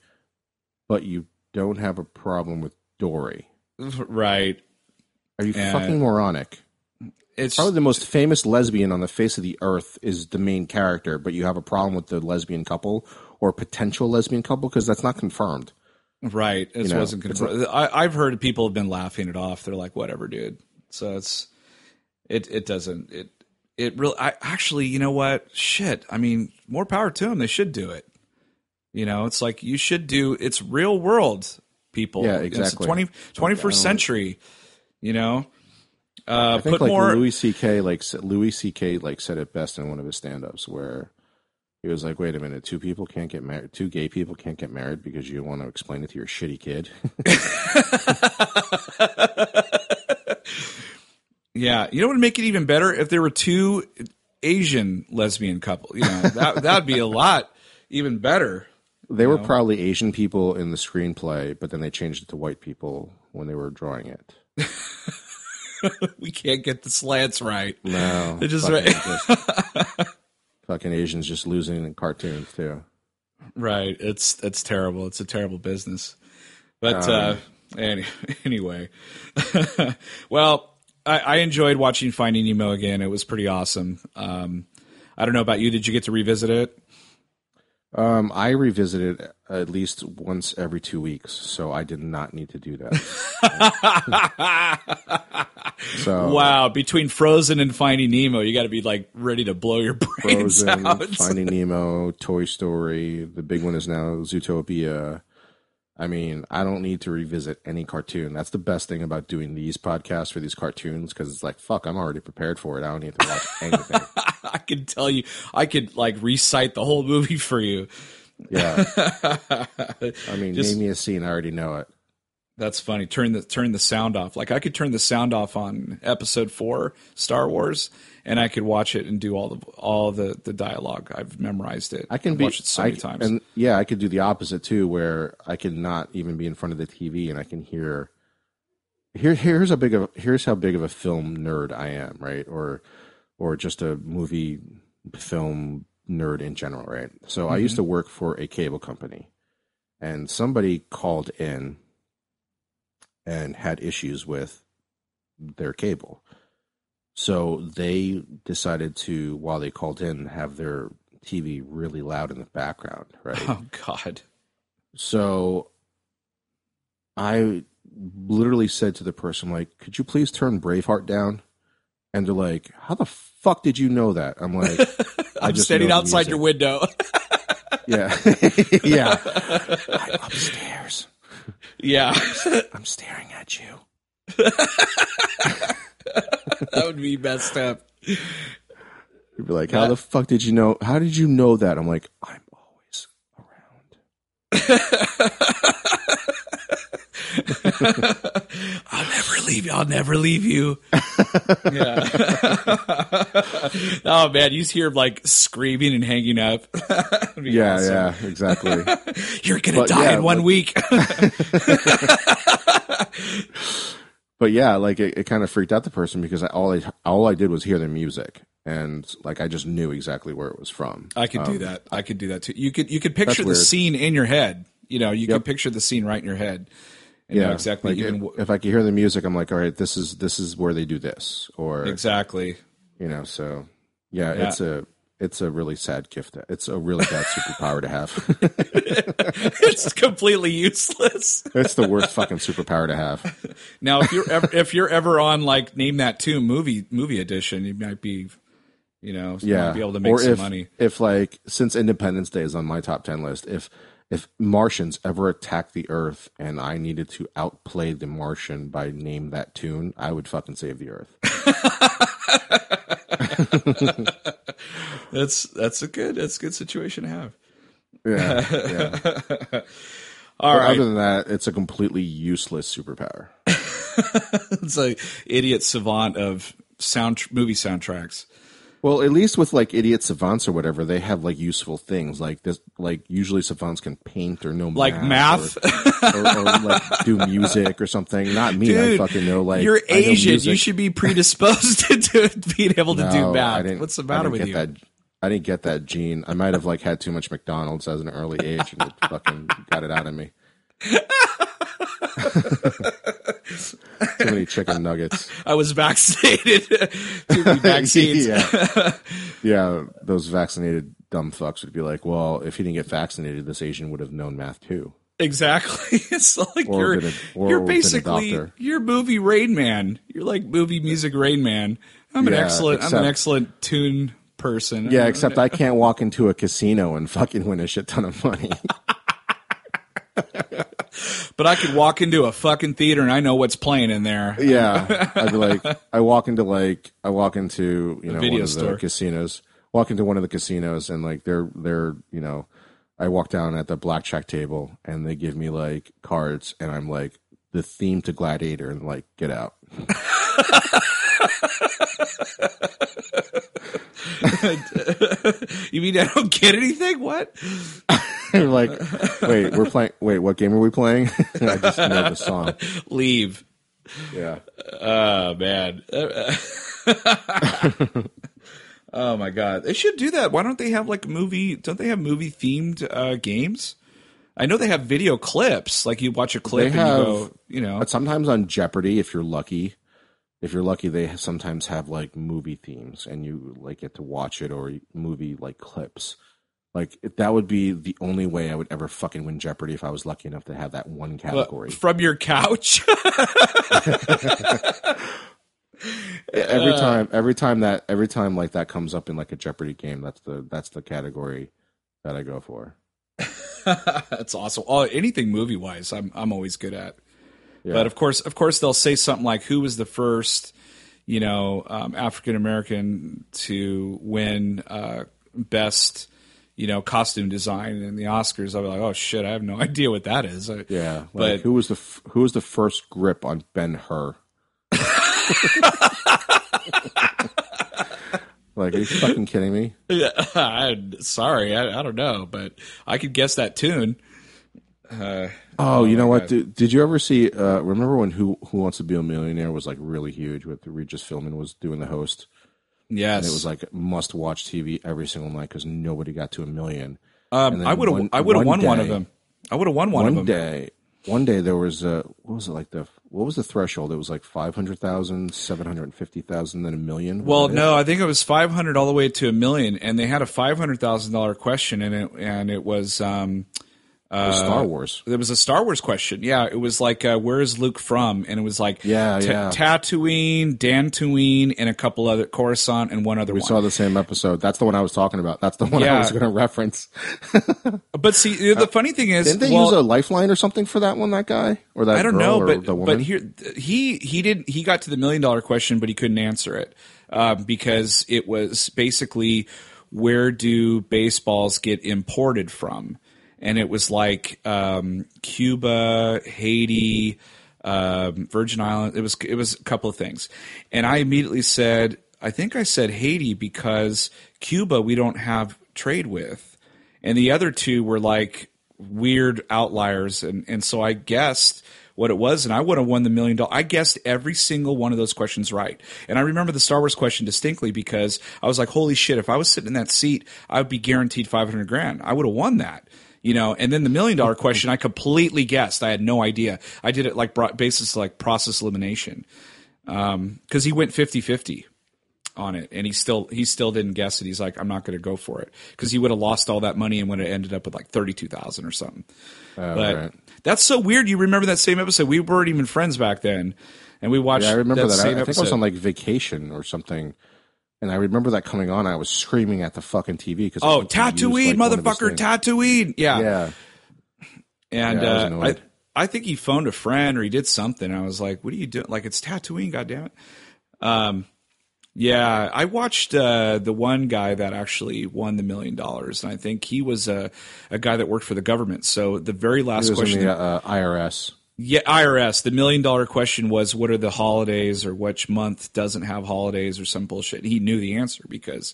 but you don't have a problem with Dory, right? Are you and fucking moronic? It's probably the most famous lesbian on the face of the earth is the main character, but you have a problem with the lesbian couple or potential lesbian couple because that's not confirmed, right? It you wasn't know, confirmed. I, I've heard people have been laughing it off. They're like, "Whatever, dude." So it's it it doesn't it. it really, I actually, you know what? Shit. I mean, more power to them. They should do it. You know, it's like you should do, it's real world people. Yeah, exactly. It's twenty, twenty-first century, you know, uh, I think put like more Louis C K, like Louis C K, like said it best in one of his standups where he was like, wait a minute, two people can't get married. Two gay people can't get married because you want to explain it to your shitty kid. Yeah. You know what would make it even better if there were two Asian lesbian couples, you know, that, that'd be a lot even better. They were know? probably Asian people in the screenplay, but then they changed it to white people when they were drawing it. We can't get the slants right. No. They're just fucking, right. just, fucking Asians just losing in cartoons, too. Right. It's it's terrible. It's a terrible business. But um, uh, any, anyway. Well, I, I enjoyed watching Finding Nemo again. It was pretty awesome. Um, I don't know about you. Did you get to revisit it? Um, I revisit it at least once every two weeks, so I did not need to do that. So wow, between Frozen and Finding Nemo, you got to be like ready to blow your brains Frozen, out. Finding Nemo, Toy Story, the big one is now Zootopia. I mean, I don't need to revisit any cartoon. That's the best thing about doing these podcasts for these cartoons because it's like, fuck, I'm already prepared for it. I don't need to watch anything. I can tell you, I could like recite the whole movie for you. Yeah. I mean, just, name me a scene. I already know it. That's funny. Turn the, turn the sound off. Like I could turn the sound off on episode four, Star Wars, and I could watch it and do all the, all the, the dialogue. I've memorized it. I can be, watch it so I, many times. And yeah, I could do the opposite too, where I could not even be in front of the T V and I can hear, here, here's a big of, here's how big of a film nerd I am. Right. Or, or just a movie film nerd in general, right? So mm-hmm. I used to work for a cable company, and somebody called in and had issues with their cable. So they decided to, while they called in, have their T V really loud in the background, right? Oh, God. So I literally said to the person, like, could you please turn Braveheart down? And they're like, how the fuck did you know that? I'm like, I'm I just standing outside music. Your window. Yeah. Yeah. I'm upstairs. Yeah. I'm staring at you. That would be messed up. You'd be like, how that- the fuck did you know? How did you know that? I'm like, I'm always around. I'll never leave you. I'll never leave you. Yeah. Oh man, you hear him like screaming and hanging up. Yeah, awesome. Yeah, exactly. You're gonna but, die yeah, in one but... week. But yeah, like it, it kind of freaked out the person because I, all I all I did was hear the music, and like I just knew exactly where it was from. I could um, do that. I could do that too. You could you could picture the scene in your head. You know, you yep. could picture the scene right in your head. And yeah, exactly. Like even, if, if I could hear the music, I'm like, all right, this is this is where they do this, or exactly, you know. So yeah, yeah. it's a it's a really sad gift. It's a really bad superpower to have. It's completely useless. It's the worst fucking superpower to have. Now, if you're ever, if you're ever on like Name That Tune movie movie edition, you might be, you know, you yeah, might be able to make or some if, money. If like since Independence Day is on my top ten list, if. If Martians ever attacked the Earth and I needed to outplay the Martian by Name That Tune, I would fucking save the Earth. that's that's a good that's a good situation to have. Yeah. yeah. All but right. Other than that, it's a completely useless superpower. It's like idiot savant of sound movie soundtracks. Well, at least with like idiot savants or whatever, they have like useful things like this. Like usually savants can paint or know like math, math. Or, or, or like do music or something. Not me. Dude, I fucking know. Like you're Asian, you should be predisposed to being able to no, do math. What's the matter with you? That, I didn't get that gene. I might have like had too much McDonald's as an early age and it fucking got it out of me. Too many chicken nuggets. I was vaccinated. Too many vaccines. Yeah. Yeah, those vaccinated dumb fucks would be like, well, if he didn't get vaccinated, this Asian would have known math too. Exactly. It's like or you're a, you're basically your movie Rain Man. You're like movie music Rain Man. I'm an yeah, excellent. Except, I'm an excellent tune person. Yeah, except I can't walk into a casino and fucking win a shit ton of money. But I could walk into a fucking theater and I know what's playing in there. Yeah, I'd be like, I walk into like, I walk into you know one of the casinos, walk into one of the casinos, and like they're they're you know, I walk down at the blackjack table and they give me like cards and I'm like the theme to Gladiator and like get out. You mean I don't get anything? What? I'm like, wait, we're playing. Wait, what game are we playing? I just know the song. Leave. Yeah. Oh man. Oh my god. They should do that. Why don't they have like movie? Don't they have movie themed uh, games? I know they have video clips. Like you watch a clip they and have, you go, you know. But sometimes on Jeopardy, if you're lucky. If you're lucky, they sometimes have like movie themes, and you like get to watch it, or movie like clips. Like that would be the only way I would ever fucking win Jeopardy if I was lucky enough to have that one category from your couch. every time, every time that, every time like that comes up in like a Jeopardy game, that's the that's the category that I go for. That's awesome. Oh, anything movie wise, I'm I'm always good at. Yeah. But of course, of course, they'll say something like, "Who was the first, you know, um, African American to win uh, best, you know, costume design in the Oscars?" I'll be like, "Oh shit, I have no idea what that is." Yeah, like, but who was the f- who was the first grip on Ben-Hur? Like, are you fucking kidding me? Yeah, I'm sorry, I, I don't know, but I could guess that tune. Uh, oh, oh, you know what? Did, did you ever see? Uh, remember when Who Who Wants to Be a Millionaire was like really huge with Regis Philbin was doing the host? Yes, and it was like must watch T V every single night because nobody got to a million. Um, I would have I would have won day, one of them. I would have won one, one of them. Day, one day there was a what was it like the what was the threshold? It was like five hundred thousand, seven hundred fifty thousand, then a million. Well, no, it? I think it was five hundred all the way to a million, and they had a five hundred thousand dollar question in it, and it was. Um, Uh, Star Wars. There was a Star Wars question. Yeah, it was like, uh, where is Luke from? And it was like yeah, t- yeah. Tatooine, Dantooine, and a couple other, Coruscant, and one other we one. We saw the same episode. That's the one I was talking about. That's the one yeah. I was going to reference. But see, you know, the uh, funny thing is... Didn't they well, use a lifeline or something for that one, that guy? Or that I don't girl, know, but, the woman? But here, he he didn't. He got to the million-dollar question, but he couldn't answer it uh, because it was basically, where do baseballs get imported from? And it was like um, Cuba, Haiti, um, Virgin Islands. It was it was a couple of things, and I immediately said, I think I said Haiti because Cuba we don't have trade with, and the other two were like weird outliers, and and so I guessed what it was, and I would have won the million dollar. I guessed every single one of those questions right. And I remember the Star Wars question distinctly because I was like, holy shit, if I was sitting in that seat, I would be guaranteed five hundred grand. I would have won that. You know, and then the million dollar question, I completely guessed. I had no idea. I did it like brought basis, like process elimination. Um, cause he went fifty-fifty on it and he still, he still didn't guess it. He's like, I'm not going to go for it. Cause he would have lost all that money and would have ended up with like thirty-two thousand or something. Uh, but right. That's so weird. You remember that same episode? We weren't even friends back then. And we watched yeah, I remember that, that. Same I, I think episode. I was on like vacation or something. And I remember that coming on, I was screaming at the fucking T V because oh, Tatooine, used, like, motherfucker, Tatooine, yeah, yeah. And yeah, I, uh, I, I think he phoned a friend or he did something. I was like, "What are you doing? Like it's Tatooine, goddammit." Um, yeah, I watched uh, the one guy that actually won the million dollars, and I think he was a a guy that worked for the government. So the very last was question, in the, uh, I R S. Yeah, I R S. The million dollar question was, what are the holidays or which month doesn't have holidays or some bullshit. He knew the answer because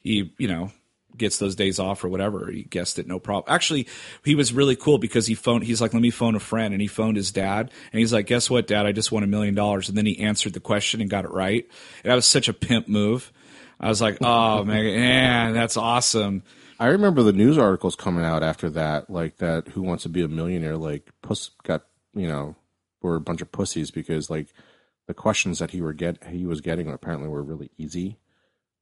he, you know, gets those days off or whatever. He guessed it. No problem. Actually, he was really cool because he phoned. He's like, let me phone a friend. And he phoned his dad. And he's like, guess what, Dad? I just won a million dollars. And then he answered the question and got it right. And that was such a pimp move. I was like, oh, man, that's awesome. I remember the news articles coming out after that, like that Who Wants to Be a Millionaire, like puss got – you know, were a bunch of pussies because like the questions that he were get he was getting apparently were really easy.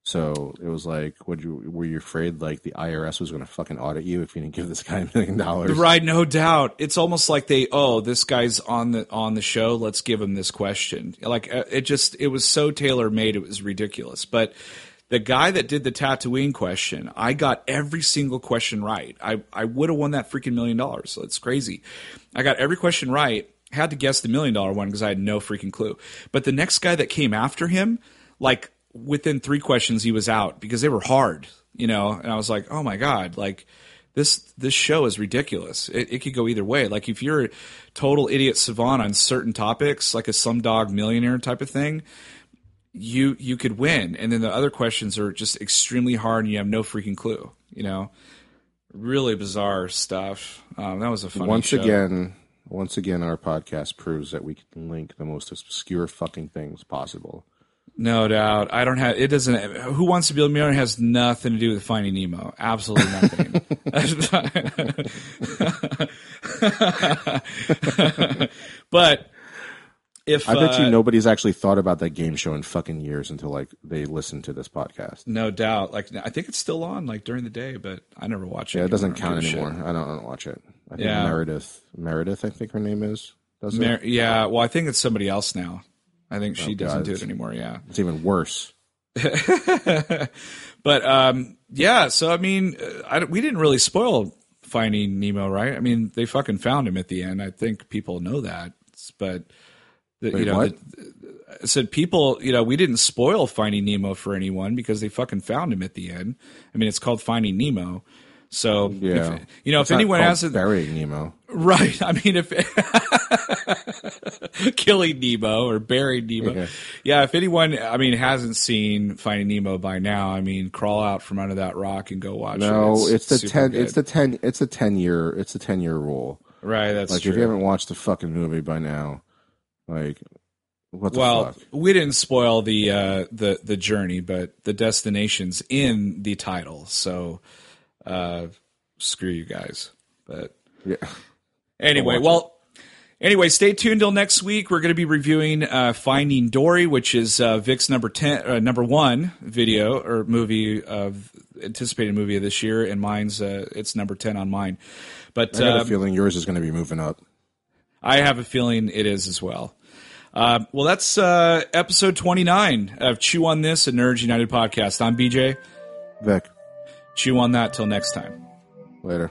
So it was like, would you, were you afraid like the I R S was going to fucking audit you if you didn't give this guy a million dollars? Right, no doubt. It's almost like they, oh, this guy's on the on the show. Let's give him this question. Like it just, it was so tailor made, it was ridiculous. But the guy that did the Tatooine question, I got every single question right. I I would have won that freaking million dollars. So it's crazy. I got every question right. Had to guess the million dollar one because I had no freaking clue. But the next guy that came after him, like, within three questions, he was out because they were hard, you know? And I was like, oh my God, like this, this show is ridiculous. It, it could go either way. Like if you're a total idiot savant on certain topics, like a Slumdog Millionaire type of thing, you, you could win. And then the other questions are just extremely hard and you have no freaking clue, you know, really bizarre stuff. Um, that was a funny Once show. again, once again, our podcast proves that we can link the most obscure fucking things possible. No doubt. I don't have, it doesn't, Who Wants to Be a Millionaire has nothing to do with Finding Nemo. Absolutely nothing. But if, I bet uh, you nobody's actually thought about that game show in fucking years until like they listen to this podcast. No doubt. Like I think it's still on like during the day, but I never watch it. Yeah, it doesn't count anymore. Shit. I don't, I don't watch it. I think yeah. Meredith, Meredith, I think her name is. Does Mer- it? Yeah. Well, I think it's somebody else now. I think she oh, doesn't God. do it anymore. Yeah. It's even worse. But, um, yeah. So, I mean, I, we didn't really spoil Finding Nemo, right? I mean, they fucking found him at the end. I think people know that, but the, Wait, you know, the, I said people, you know, we didn't spoil Finding Nemo for anyone because they fucking found him at the end. I mean, it's called Finding Nemo. So, yeah. if, you know, it's if anyone hasn't burying Nemo, right. I mean, if killing Nemo or burying Nemo. Yeah. yeah. If anyone, I mean, hasn't seen Finding Nemo by now, I mean, crawl out from under that rock and go watch no, it. No, it's, it's the ten, good. it's the ten, it's a ten year, it's a ten year rule. Right. That's like, true. If you haven't watched the fucking movie by now, like what the well, fuck? Well, we didn't spoil the, uh, the, the journey, but the destination's in the title. So, Uh, screw you guys. But yeah. Anyway, well, it. anyway, stay tuned till next week. We're going to be reviewing uh, Finding Dory, which is uh, Vic's number ten, uh, number one video or movie of anticipated movie of this year, and mine's uh, it's number ten on mine. But I have um, a feeling yours is going to be moving up. I have a feeling it is as well. Uh, well, that's uh, episode twenty-nine of Chew on This, a Nerds United podcast. I'm B J. Vic. Chew on that till next time. Later.